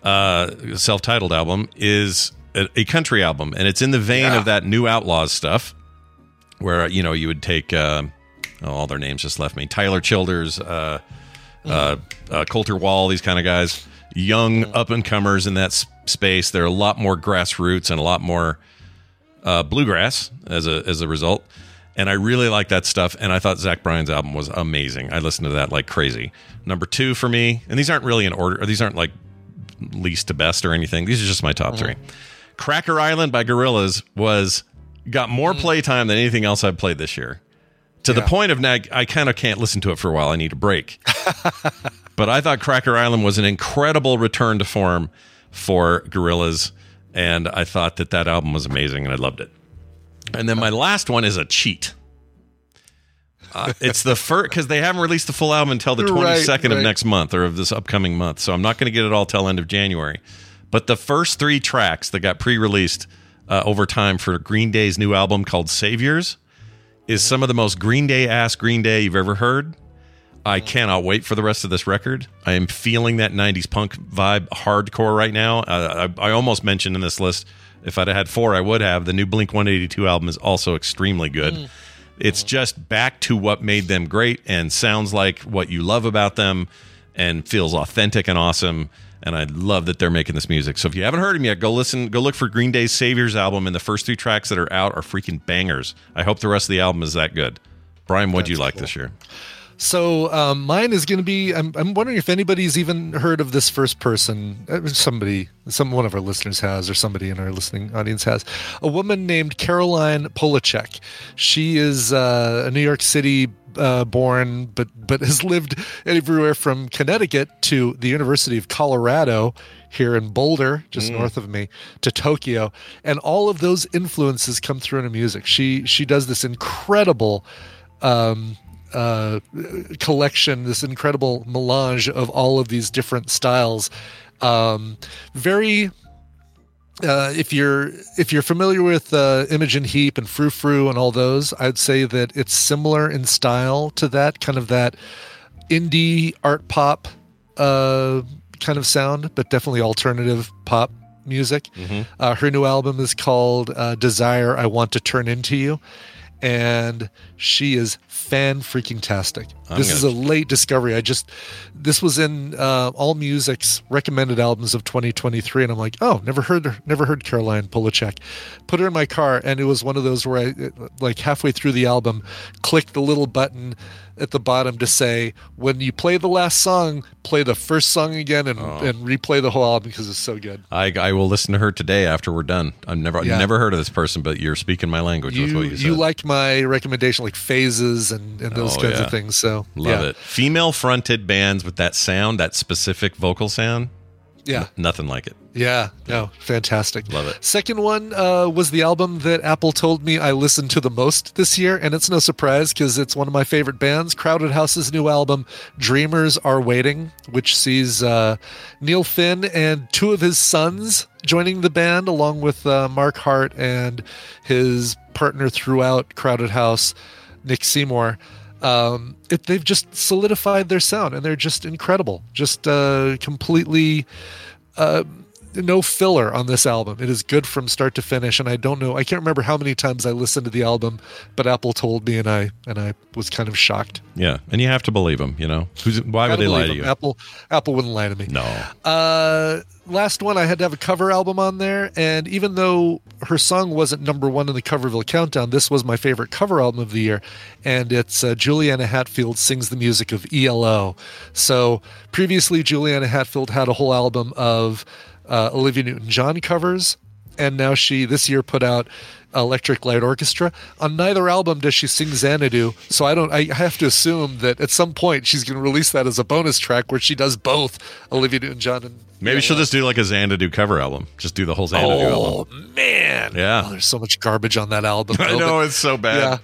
self-titled album, is a country album, and it's in the vein of that New Outlaws stuff where, you know, you would take all their names just left me. Tyler Childers, Colter Wall, these kind of guys. Young up-and-comers in that space. They're a lot more grassroots and a lot more bluegrass as a result. And I really like that stuff. And I thought Zach Bryan's album was amazing. I listened to that like crazy. Number two for me, and these aren't really in order. These aren't like least to best or anything. These are just my top three. Cracker Island by Gorillaz got more playtime than anything else I've played this year. To the point of now, I kind of can't listen to it for a while. I need a break. But I thought Cracker Island was an incredible return to form for Gorillaz, and I thought that album was amazing, and I loved it. And then my last one is a cheat. It's the first, because they haven't released the full album until the 22nd of next month, or of this upcoming month, so I'm not going to get it all till end of January. But the first three tracks that got pre-released over time for Green Day's new album called Saviors is some of the most Green Day you've ever heard. I cannot wait for the rest of this record. I am feeling that 90s punk vibe hardcore right now. I almost mentioned in this list, if I'd had four, I would have. The new Blink-182 album is also extremely good. It's just back to what made them great and sounds like what you love about them and feels authentic and awesome. And I love that they're making this music. So if you haven't heard them yet, go listen. Go look for Green Day's Saviors album, and the first three tracks that are out are freaking bangers. I hope the rest of the album is that good. Brian, what'd you like this year? So mine is going to be, I'm wondering if anybody's even heard of this first person. One of our listeners has, or somebody in our listening audience has, a woman named Caroline Polachek. She is a New York City born, but has lived everywhere from Connecticut to the University of Colorado here in Boulder, just north of me, to Tokyo. And all of those influences come through in her music. She does this incredible collection, this incredible melange of all of these different styles. Very if you're familiar with Imogen Heap and Frou Frou and all those, I'd say that it's similar in style to that kind of that indie art pop kind of sound, but definitely alternative pop music. Her new album is called Desire I Want to Turn Into You, and she is fan-freaking-tastic. This is a late discovery. This was in All Music's recommended albums of 2023, and I'm like, oh, never heard Caroline Polachek. Put her in my car, and it was one of those where I, like halfway through the album, clicked the little button at the bottom to say, when you play the last song, play the first song again and replay the whole album because it's so good. I will listen to her today after we're done. I've never heard of this person, but you're speaking my language with what you said. You liked my recommendation, like phases and those kinds of things. So love it. Female fronted bands with that sound, that specific vocal sound. Yeah. Nothing like it. Yeah. No, fantastic. Love it. Second one was the album that Apple told me I listened to the most this year, and it's no surprise because it's one of my favorite bands, Crowded House's new album, Dreamers Are Waiting, which sees Neil Finn and two of his sons joining the band, along with Mark Hart and his partner throughout Crowded House, Nick Seymour. They've just solidified their sound, and they're just incredible. Just completely no filler on this album. It is good from start to finish, and I can't remember how many times I listened to the album, but Apple told me, and I was kind of shocked. Yeah, and you have to believe them, you know. Why would they lie to you? Apple wouldn't lie to me. No. Last one, I had to have a cover album on there, and even though her song wasn't number one in the Coverville Countdown, this was my favorite cover album of the year, and it's Juliana Hatfield sings the music of ELO. So previously, Juliana Hatfield had a whole album of Olivia Newton-John covers, and now she this year put out Electric Light Orchestra. On neither album does she sing Xanadu, so I have to assume that at some point she's going to release that as a bonus track where she does both Olivia Newton-John and maybe she'll just do like a Xanadu cover album. Just do the whole Xanadu album. Oh man. Yeah. Oh, there's so much garbage on that album. I know, it's so bad. Yeah.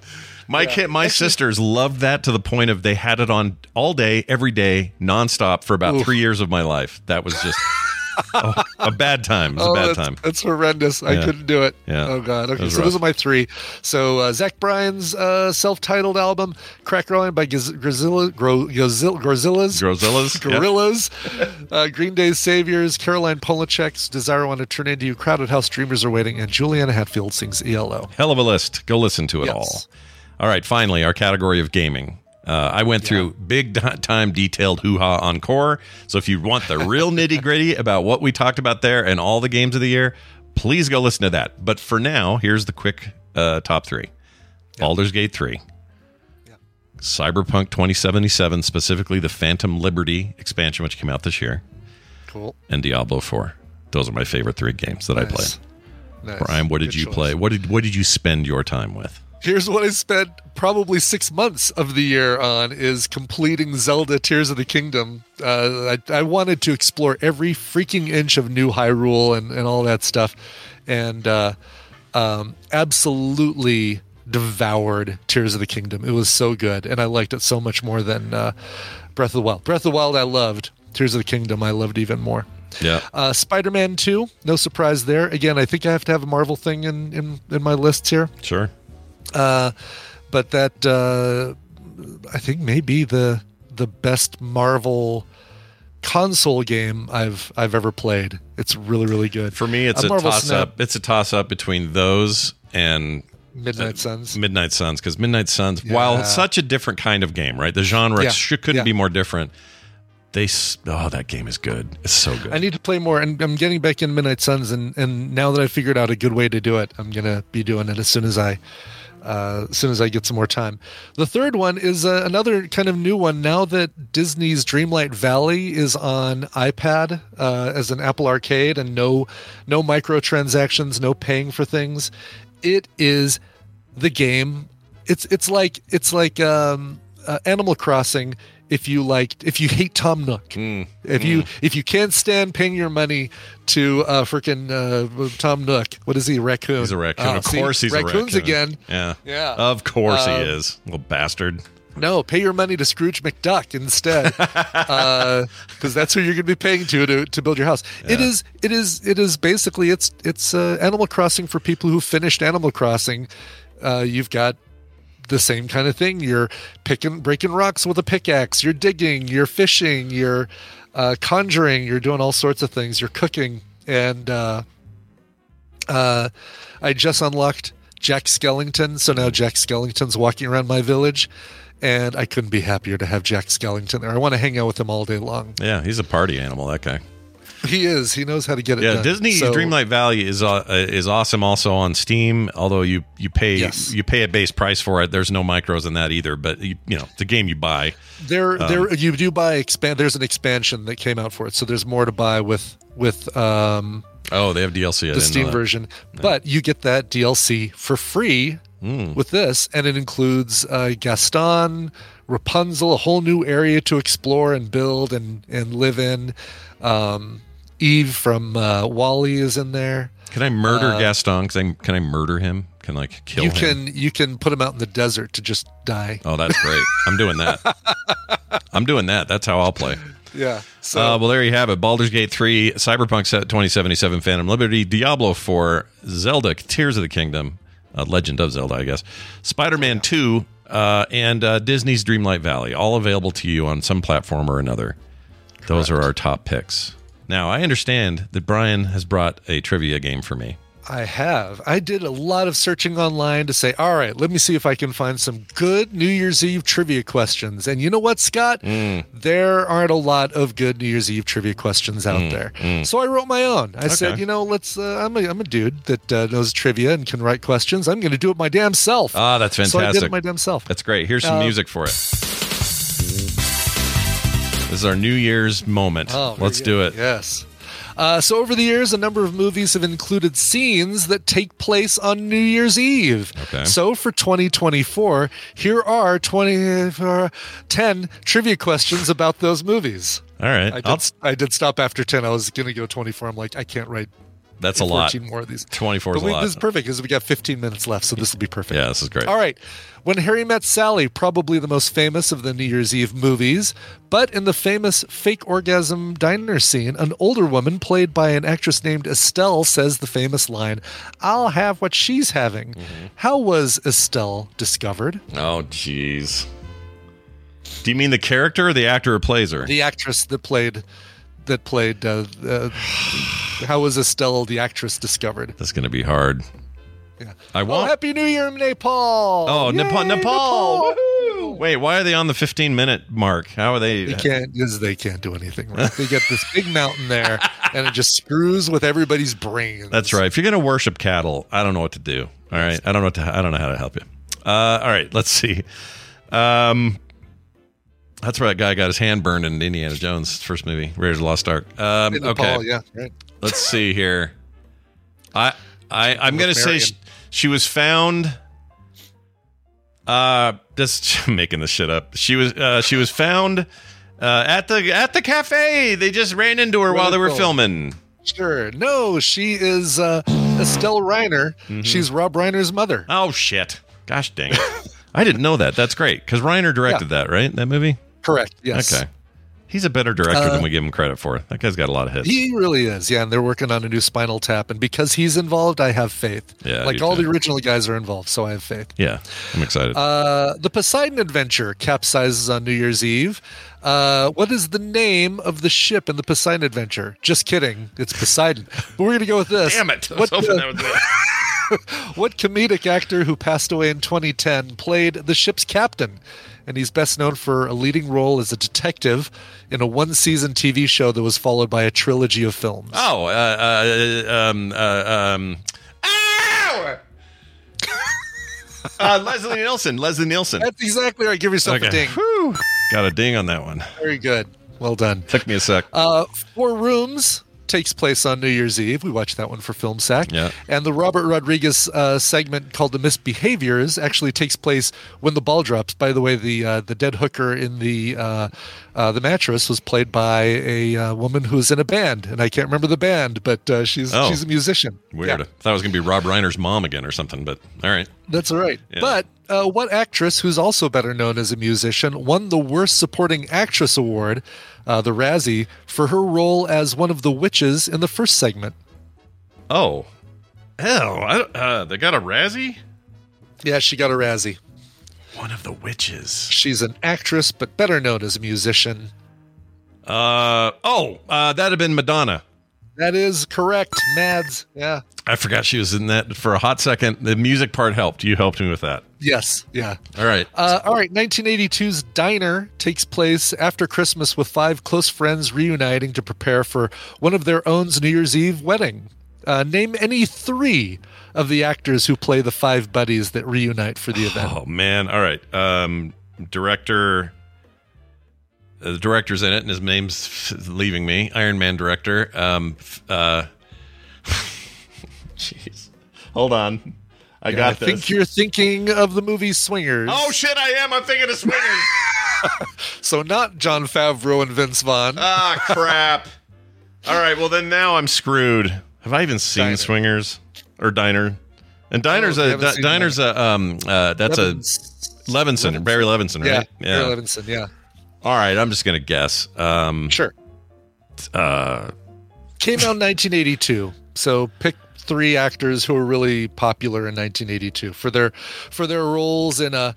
My sisters loved that to the point of they had it on all day, every day, nonstop for about 3 years of my life. That was just a bad time. It was a bad time. That's horrendous. Yeah. I couldn't do it. Yeah. Oh, God. Okay, so rough. Those are my three. So Zach Bryan's self-titled album, Crackerline by Gorillaz. Green Day's Saviors, Caroline Polachek's Desire I Want to Turn Into You, Crowded House, Dreamers Are Waiting, and Juliana Hatfield sings ELO. Hell of a list. Go listen to it all. All right, finally, our category of gaming. I went through big-time detailed hoo-ha on Core. So if you want the real nitty-gritty about what we talked about there and all the games of the year, please go listen to that. But for now, here's the quick top three. Baldur's Gate 3. Cyberpunk 2077, specifically the Phantom Liberty expansion, which came out this year. Cool. And Diablo 4. Those are my favorite three games that I played. Nice. Brian, what did you play? What did you spend your time with? Here's what I spent probably 6 months of the year on, is completing Zelda Tears of the Kingdom. I wanted to explore every freaking inch of New Hyrule and all that stuff, and absolutely devoured Tears of the Kingdom. It was so good, and I liked it so much more than Breath of the Wild. Breath of the Wild I loved. Tears of the Kingdom I loved even more. Yeah. Spider-Man 2, no surprise there. Again, I think I have to have a Marvel thing in my list here. Sure. But that I think may be the best Marvel console game I've ever played. It's really, really good. For me, it's a toss up. It's a toss up between those and Midnight Suns, because Midnight Suns, while such a different kind of game, right? The genre couldn't be more different. That game is good. It's so good. I need to play more, and I'm getting back in Midnight Suns, and now that I figured out a good way to do it, I'm gonna be doing it as soon as I get some more time. The third one is another kind of new one. Now that Disney's Dreamlight Valley is on iPad as an Apple Arcade, and no microtransactions, no paying for things, it is the game. It's like Animal Crossing. If you hate Tom Nook, if you can't stand paying your money to Tom Nook, what is he? Raccoon? He's a raccoon. Of course, he's a raccoon again. Yeah. Of course he is, little bastard. No, pay your money to Scrooge McDuck instead, because that's who you're going to be paying to build your house. Yeah. It is basically it's Animal Crossing for people who finished Animal Crossing. You've got the same kind of thing. You're breaking rocks with a pickaxe, you're digging, you're fishing, you're conjuring, you're doing all sorts of things, you're cooking, and I just unlocked Jack Skellington, so now Jack Skellington's walking around my village, and I couldn't be happier to have Jack Skellington there. I want to hang out with him all day long. Yeah, he's a party animal, that guy. He is. He knows how to get it done. Disney Dreamlight Valley is awesome. Also on Steam, although you pay you pay a base price for it. There's no micros in that either. But you know the game you buy. There you do buy expand. There's an expansion that came out for it, so there's more to buy with. They have DLC. The Steam version, but you get that DLC for free with this, and it includes Gaston, Rapunzel, a whole new area to explore and build and live in. Eve from WALL-E is in there. Can I murder Gaston? Can I murder him? Can I kill him? You can put him out in the desert to just die. Oh, that's great. I'm doing that. That's how I'll play. Yeah. So well, there you have it. Baldur's Gate 3, Cyberpunk 2077, Phantom Liberty, Diablo 4, Zelda, Tears of the Kingdom, Legend of Zelda, I guess, Spider-Man 2, and Disney's Dreamlight Valley, all available to you on some platform or another. Those are our top picks. Now, I understand that Brian has brought a trivia game for me. I have. I did a lot of searching online to say, all right, let me see if I can find some good New Year's Eve trivia questions. And you know what, Scott? There aren't a lot of good New Year's Eve trivia questions out there. So I wrote my own. I said, let's. I'm a dude that knows trivia and can write questions. I'm going to do it my damn self. Ah, that's fantastic. So I did it my damn self. That's great. Here's some music for it. This is our New Year's moment. Oh, let's do it. Yes. So over the years, a number of movies have included scenes that take place on New Year's Eve. Okay. So for 2024, here are 10 trivia questions about those movies. All right. I did stop after 10. I was going to go 24. I'm like, I can't write That's a lot. 14 more of these. 24 is a lot. This is perfect because we got 15 minutes left, so this will be perfect. Yeah, this is great. All right. When Harry Met Sally, probably the most famous of the New Year's Eve movies, but in the famous fake orgasm diner scene, an older woman played by an actress named Estelle says the famous line, "I'll have what she's having." Mm-hmm. How was Estelle discovered? Oh, jeez. Do you mean the character or the actor who plays her? The actress that played. How was Estelle, the actress, discovered? That's going to be hard. Yeah. I won't. Oh, Happy New Year, Nepal! Oh, yay, Nepal! Woohoo! Wait, why are they on the 15-minute mark? How are they? They can't do anything right. They get this big mountain there, and it just screws with everybody's brains. That's right. If you're going to worship cattle, I don't know what to do. All right, I don't know how to help you. All right, let's see. That's where that guy got his hand burned in Indiana Jones' first movie, Raiders of the Lost Ark. Okay, yeah, right. Let's see here. I'm going to say she was found. Just making this shit up. She was found at the cafe. They just ran into her while they were filming. Sure. No, she is Estelle Reiner. Mm-hmm. She's Rob Reiner's mother. Oh shit! Gosh dang it! I didn't know that. That's great because Reiner directed that, right? That movie. Correct. Yes. Okay. He's a better director than we give him credit for. That guy's got a lot of hits. He really is, yeah. And they're working on a new Spinal Tap, and because he's involved, I have faith. Yeah, like all the original guys are involved, so I have faith. Yeah, I'm excited. The Poseidon Adventure capsizes on New Year's Eve. What is the name of the ship in the Poseidon Adventure? Just kidding, it's Poseidon. But we're gonna go with this. Damn it! I was hoping that was it. What comedic actor who passed away in 2010 played the ship's captain? And he's best known for a leading role as a detective in a one-season TV show that was followed by a trilogy of films. Oh, ow! Leslie Nielsen. That's exactly right. Give yourself a ding. Whew. Got a ding on that one. Very good. Well done. Took me a sec. Four Rooms takes place on New Year's Eve. We watched that one for Film Sack. Yeah. And the Robert Rodriguez segment called The Misbehaviors actually takes place when the ball drops. By the way, the dead hooker in the mattress was played by a woman who's in a band, and I can't remember the band, but she's a musician. Weird. Yeah. I thought it was going to be Rob Reiner's mom again or something, but all right. That's all right. Yeah. But what actress, who's also better known as a musician, won the Worst Supporting Actress Award, the Razzie, for her role as one of the witches in the first segment? Oh. Hell. They got a Razzie? Yeah, she got a Razzie. One of the witches. She's an actress, but better known as a musician. That'd have been Madonna. That is correct, Mads. Yeah. I forgot she was in that for a hot second. The music part helped. You helped me with that. Yes. Yeah. All right. 1982's Diner takes place after Christmas with five close friends reuniting to prepare for one of their own's New Year's Eve wedding. Name any three of the actors who play the five buddies that reunite for the event. Oh, man. All right. The director's in it, and his name's leaving me. Iron Man director. Jeez. Hold on. I got this. I think you're thinking of the movie Swingers. Oh, shit, I am. I'm thinking of Swingers. So not Jon Favreau and Vince Vaughn. Ah, crap. All right, well, then now I'm screwed. Have I even seen Swingers? Or Diner? And Levinson. Barry Levinson, right? Yeah. Barry Levinson, yeah. All right, I'm just going to guess. Sure. Came out in 1982, so pick three actors who were really popular in 1982 for their roles in a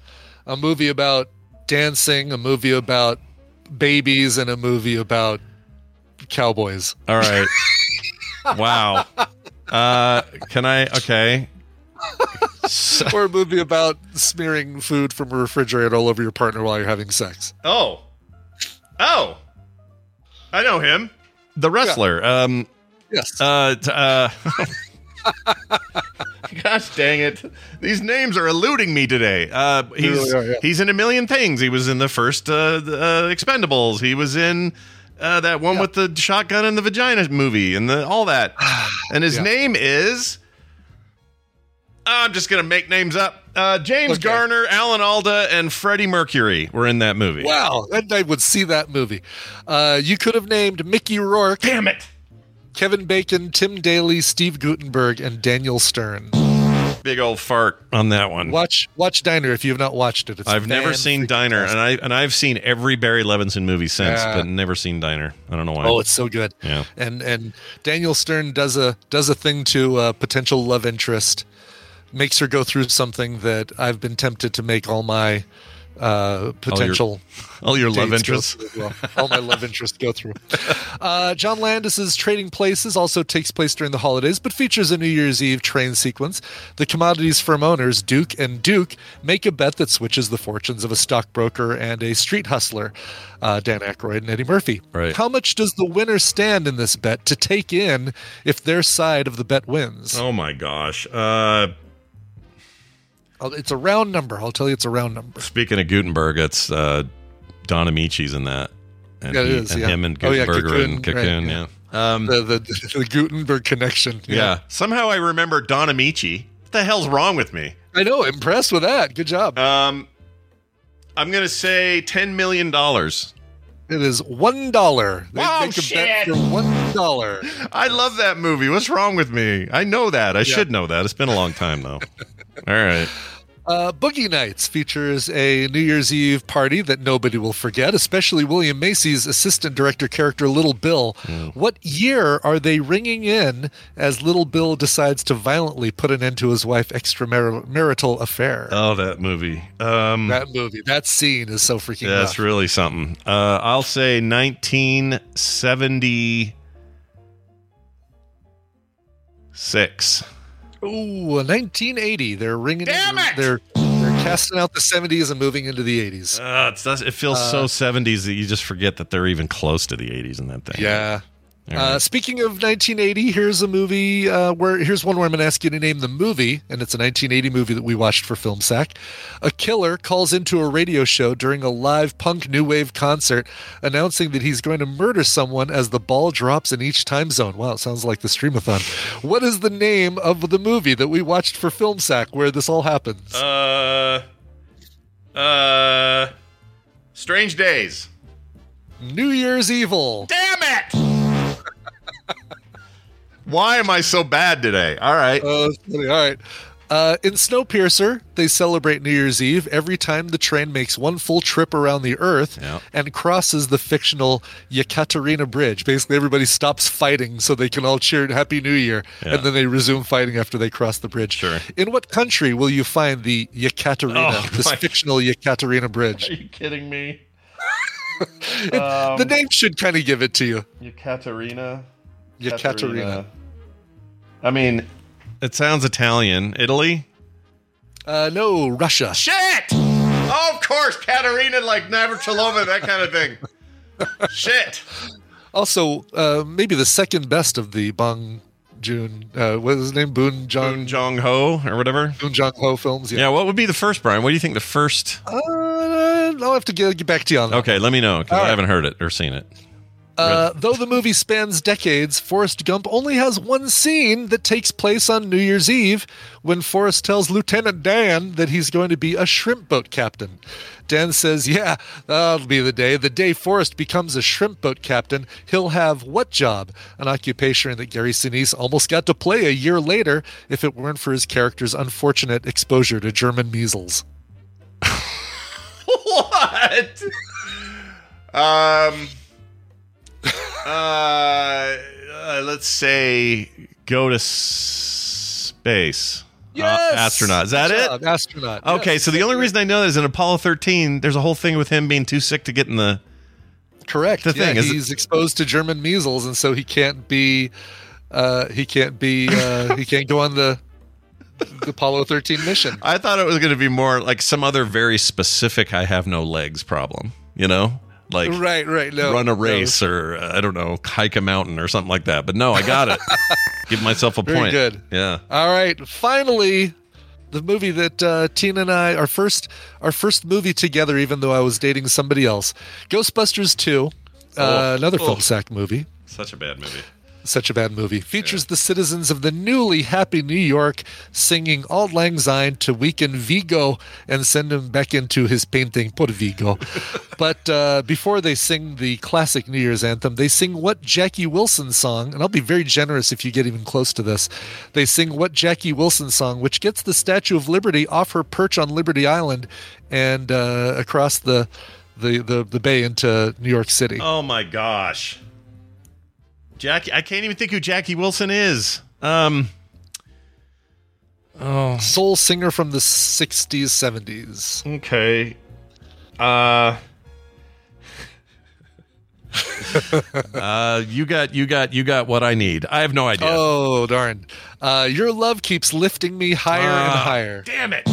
movie about dancing, a movie about babies, and a movie about cowboys. All right. Wow. Or a movie about smearing food from a refrigerator all over your partner while you're having sex. Oh, I know him. The wrestler. Yeah. Yes. Gosh dang it. These names are eluding me today. He's in a million things. He was in the first Expendables. He was in that one with the shotgun and the vagina movie and all that. And his name is... I'm just going to make names up. James Garner, Alan Alda, and Freddie Mercury were in that movie. Wow. I would see that movie. You could have named Mickey Rourke. Damn it. Kevin Bacon, Tim Daly, Steve Guttenberg, and Daniel Stern. Big old fart on that one. Watch Diner if you have not watched it. I've never seen Diner, and I've seen every Barry Levinson movie since, but never seen Diner. I don't know why. Oh, it's so good. Yeah. And Daniel Stern does a thing to a potential love interest, makes her go through something that I've been tempted to make all my potential all your love interests all my love interests go through. John Landis's Trading Places also takes place during the holidays but features a New Year's Eve train sequence. The commodities firm owners Duke and Duke make a bet that switches the fortunes of a stockbroker and a street hustler, Dan Aykroyd and Eddie Murphy. Right. How much does the winner stand in this bet to take in if their side of the bet wins? Oh my gosh. It's a round number. I'll tell you, it's a round number. Speaking of Gutenberg, it's Don Ameche's in that. And yeah, it is. And him and Gutenberg are in Cocoon. Right, yeah. The Gutenberg connection. Yeah. Somehow I remember Don Ameche. What the hell's wrong with me? I know. Impressed with that. Good job. I'm going to say $10 million. It is $1. They make a bet for $1. I love that movie. What's wrong with me? I know that. I should know that. It's been a long time, though. All right. Boogie Nights features a New Year's Eve party that nobody will forget, especially William Macy's assistant director character, Little Bill. Mm. What year are they ringing in as Little Bill decides to violently put an end to his wife's extramarital affair? Oh, that movie. That scene is so freaking nuts. That's really something. I'll say 1976. Ooh, 1980. They're ringing. Damn it! They're casting out the 70s and moving into the 80s. It feels so 70s that you just forget that they're even close to the 80s in that thing. Yeah. Right. Speaking of 1980, here's a movie. Here's one where I'm going to ask you to name the movie, and it's a 1980 movie that we watched for Film Sack. A killer calls into a radio show during a live punk new wave concert, announcing that he's going to murder someone as the ball drops in each time zone. Wow, it sounds like the Streamathon. What is the name of the movie that we watched for Film Sack where this all happens? Strange Days. New Year's Evil. Damn it! Why am I so bad today? All right. All right. In Snowpiercer, they celebrate New Year's Eve every time the train makes one full trip around the Earth and crosses the fictional Yekaterina Bridge. Basically, everybody stops fighting so they can all cheer Happy New Year, and then they resume fighting after they cross the bridge. Sure. In what country will you find the Yekaterina, fictional Yekaterina Bridge? Are you kidding me? The name should kind of give it to you. Yekaterina. I mean, it sounds Italian. Italy? No, Russia. Shit! Oh, of course, Katerina, like Navratilova, that kind of thing. Shit. Also, maybe the second best of the Bong Joon, what is his name? Boon Jong Ho or whatever. Boon Jong Ho films. Yeah. What would be the first, Brian? What do you think the first? I'll have to get back to you on that. Okay, let me know because I haven't heard it or seen it. Though the movie spans decades, Forrest Gump only has one scene that takes place on New Year's Eve when Forrest tells Lieutenant Dan that he's going to be a shrimp boat captain. Dan says, yeah, that'll be the day. The day Forrest becomes a shrimp boat captain, he'll have what job? An occupation that Gary Sinise almost got to play a year later if it weren't for his character's unfortunate exposure to German measles. What? Let's say go to space. Yes! Astronaut. Is that it? Astronaut. Okay, yes. So the only reason I know that is in Apollo 13, there's a whole thing with him being too sick to get in the... Correct. The thing. He's exposed to German measles, and so he can't be... he can't go on the Apollo 13 mission. I thought it was going to be more like some other very specific I have no legs problem, you know? Like right, no, run a race or I don't know, hike a mountain or something like that. But no, I got it. Give myself a point. Very good. Yeah. All right. Finally, the movie that Tina and I, our first movie together, even though I was dating somebody else, Ghostbusters 2, another Film Sack movie. Such a bad movie. such a bad movie, features the citizens of the newly happy New York singing Auld Lang Syne to weaken Vigo and send him back into his painting Por Vigo. But before they sing the classic New Year's anthem, they sing What Jackie Wilson Song, and I'll be very generous if you get even close to this. They sing What Jackie Wilson Song, which gets the Statue of Liberty off her perch on Liberty Island and across the bay into New York City. Oh my gosh. Jackie, I can't even think who Jackie Wilson is. Soul singer from the 60s, 70s. Okay. You got what I need. I have no idea. Oh, darn. Your love keeps lifting me higher and higher. Damn it.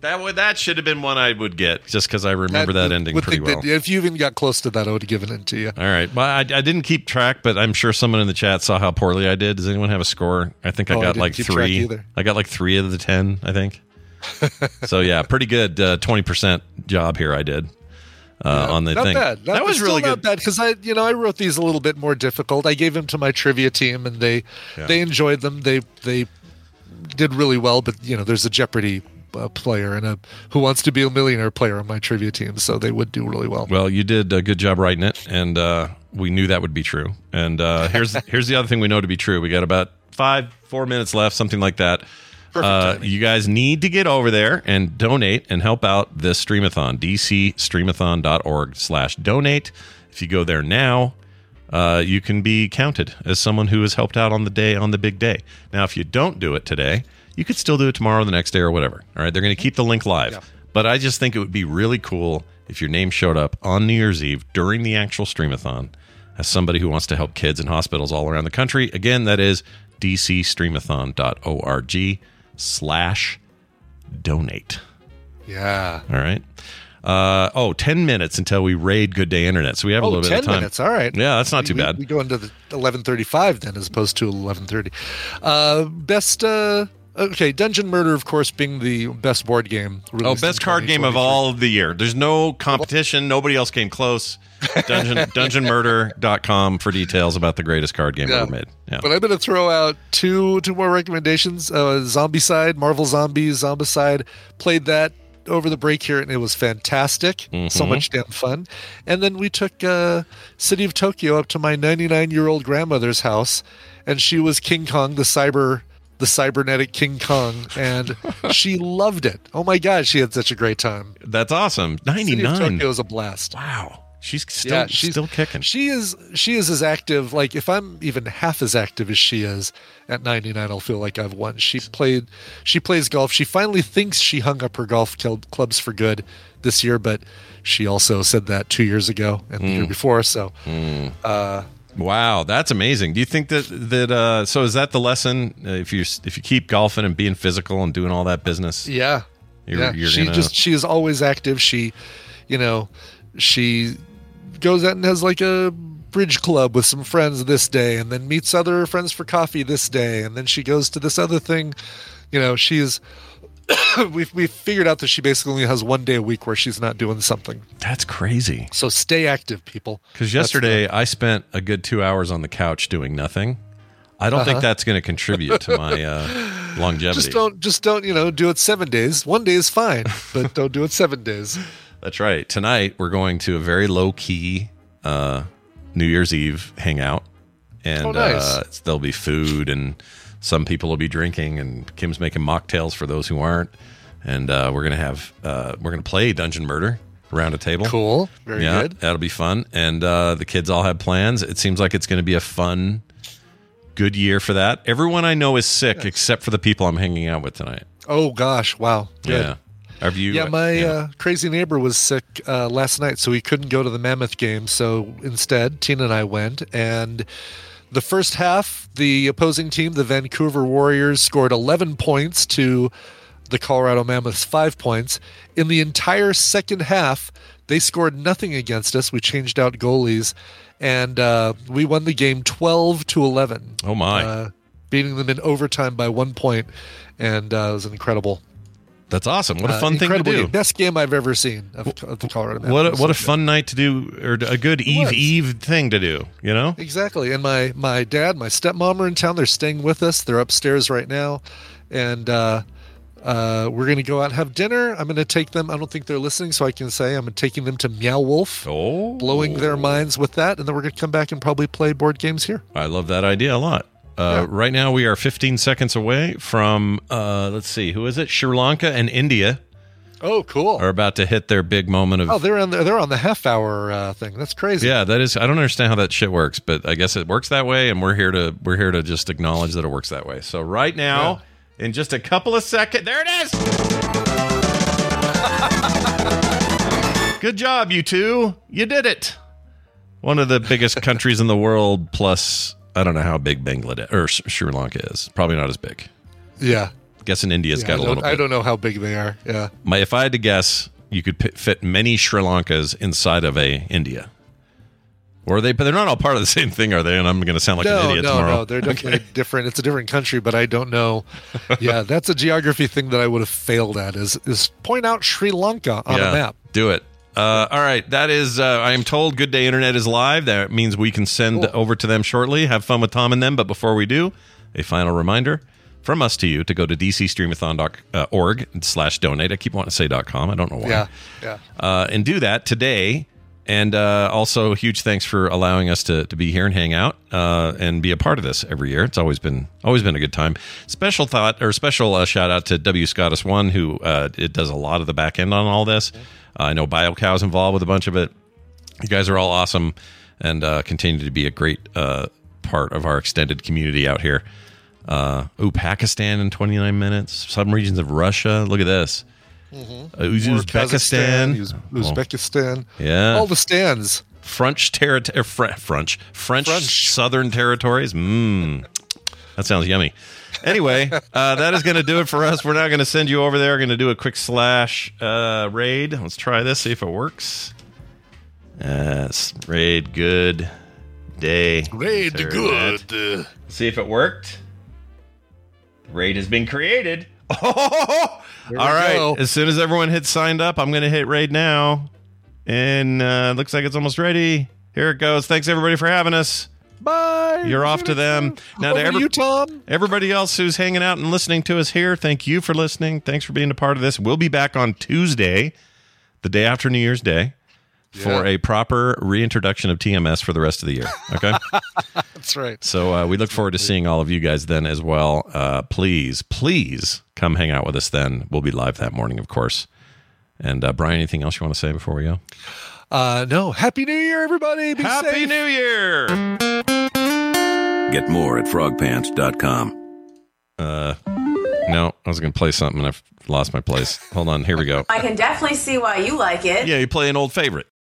That should have been one I would get, just because I remember that ending pretty well. If you even got close to that, I would have given it to you. All right. Well, I didn't keep track, but I'm sure someone in the chat saw how poorly I did. Does anyone have a score? I think I got like 3. I got like 3 of the 10, I think. So, yeah, pretty good 20% job here I did on the thing. Not bad. That was really good. Not bad, because I wrote these a little bit more difficult. I gave them to my trivia team, and they enjoyed them. They did really well, but, there's a Jeopardy player and a Who Wants to Be a Millionaire player on my trivia team, so they would do really well. Well, you did a good job writing it, and we knew that would be true. And here's the other thing we know to be true. We got about 4 minutes left, something like that. You guys need to get over there and donate and help out this streamathon, dcstreamathon.org/donate. If you go there now, you can be counted as someone who has helped out on the day, on the big day. Now, if you don't do it today, you could still do it tomorrow, the next day, or whatever. All right, they're going to keep the link live. Yeah. But I just think it would be really cool if your name showed up on New Year's Eve during the actual streamathon as somebody who wants to help kids in hospitals all around the country. Again, that is dcstreamathon.org/donate. Yeah. All right. 10 minutes until we raid Good Day Internet. So we have a little bit of time. 10 minutes, all right. Yeah, that's not too bad. We go into the 11:35 then as opposed to 11:30. Okay, Dungeon Murder, of course, being the best board game. Best card game of all of the year. There's no competition. Nobody else came close. DungeonMurder.com for details about the greatest card game ever made. Yeah. But I'm going to throw out two more recommendations. Zombicide, Marvel Zombies, Zombicide. Played that over the break here, and it was fantastic. Mm-hmm. So much damn fun. And then we took City of Tokyo up to my 99-year-old grandmother's house, and she was King Kong, the cybernetic King Kong, and she loved it. Oh my God, she had such a great time. That's awesome. 99. It was a blast. Wow. She's still kicking. She is as active. Like, if I'm even half as active as she is at 99, I'll feel like I've won. She plays golf. She finally thinks she hung up her golf clubs for good this year, but she also said that 2 years ago and the year before. So, wow, that's amazing. Do you think that so is that the lesson? If you keep golfing and being physical and doing all that business? Yeah. She is always active. She goes out and has like a bridge club with some friends this day, and then meets other friends for coffee this day, and then she goes to this other thing. She's we've figured out that she basically only has one day a week where she's not doing something. That's crazy. So stay active, people. Because yesterday I spent a good 2 hours on the couch doing nothing. I don't think that's going to contribute to my longevity. Just don't do it 7 days. One day is fine, but don't do it 7 days. That's right. Tonight we're going to a very low key New Year's Eve hangout, and nice. There'll be food and. Some people will be drinking, and Kim's making mocktails for those who aren't. And we're gonna play Dungeon Murder around a table. Cool, very good. That'll be fun. And the kids all have plans. It seems like it's gonna be a fun, good year for that. Everyone I know is sick except for the people I'm hanging out with tonight. Oh gosh, wow. Good. Yeah. Have you? Yeah, my crazy neighbor was sick last night, so he couldn't go to the Mammoth game. So instead, Tina and I went and. The first half, the opposing team, the Vancouver Warriors, scored 11 points to the Colorado Mammoths, 5 points. In the entire second half, they scored nothing against us. We changed out goalies, and we won the game 12-11. Oh, my. Beating them in overtime by 1 point, and it was incredible. That's awesome. What a fun thing to do. Game. Best game I've ever seen of the Colorado Mountains. What a fun night to do, or a good Eve thing to do, you know? Exactly. And my dad, my stepmom are in town. They're staying with us. They're upstairs right now. And we're going to go out and have dinner. I'm going to take them. I don't think they're listening, so I can say I'm taking them to Meow Wolf, blowing their minds with that. And then we're going to come back and probably play board games here. I love that idea a lot. Right now we are 15 seconds away from, let's see, who is it? Sri Lanka and India. Oh, cool. Are about to hit their big moment of... Oh, they're on the half hour thing. That's crazy. Yeah, that is... I don't understand how that shit works, but I guess it works that way, and we're here to just acknowledge that it works that way. So right now, in just a couple of seconds... There it is! Good job, you two. You did it. One of the biggest countries in the world, plus... I don't know how big Bangladesh or Sri Lanka is. Probably not as big. Yeah. Guessing India's got a little bit. I don't know how big they are. Yeah. If I had to guess, you could fit many Sri Lankas inside of India. Or they're not all part of the same thing, are they? And I'm going to sound like an idiot tomorrow. No, they're definitely different. It's a different country, but I don't know. Yeah, that's a geography thing that I would have failed at is point out Sri Lanka on a map. Do it. All right, that is, I am told Good Day Internet is live. That means we can send over to them shortly. Have fun with Tom and them. But before we do, a final reminder from us to you to go to dcstreamathon.org/donate. I keep wanting to say .com. I don't know why. Yeah. And do that today. And also, huge thanks for allowing us to be here and hang out and be a part of this every year. It's always been a good time. Special shout out to W. Scottus One, who it does a lot of the back end on all this. I know BioCow's involved with a bunch of it. You guys are all awesome and continue to be a great part of our extended community out here. Pakistan in 29 minutes. Some regions of Russia. Look at this. Mm-hmm. Uzbekistan. Yeah. All the stands. French Southern territories. That sounds yummy. Anyway, that is going to do it for us. We're not going to send you over there. We're going to do a quick slash raid. Let's try this, see if it works. Raid good day. Raid good. See if it worked. Raid has been created. Oh! All right. Go. As soon as everyone hits signed up, I'm going to hit raid now. And it looks like it's almost ready. Here it goes. Thanks, everybody, for having us. Bye. You're off to them. Now to you, Tom. Everybody else who's hanging out and listening to us here, thank you for listening. Thanks for being a part of this. We'll be back on Tuesday, the day after New Year's Day, for a proper reintroduction of TMS for the rest of the year. Okay? That's right. So we look forward to seeing all of you guys then as well. Please come hang out with us then. We'll be live that morning, of course. And Brian, anything else you want to say before we go? No. Happy New Year, everybody. Be Happy safe. New Year. Get more at frogpants.com. No, I was going to play something and I've lost my place. Hold on. Here we go. I can definitely see why you like it. Yeah, you play an old favorite.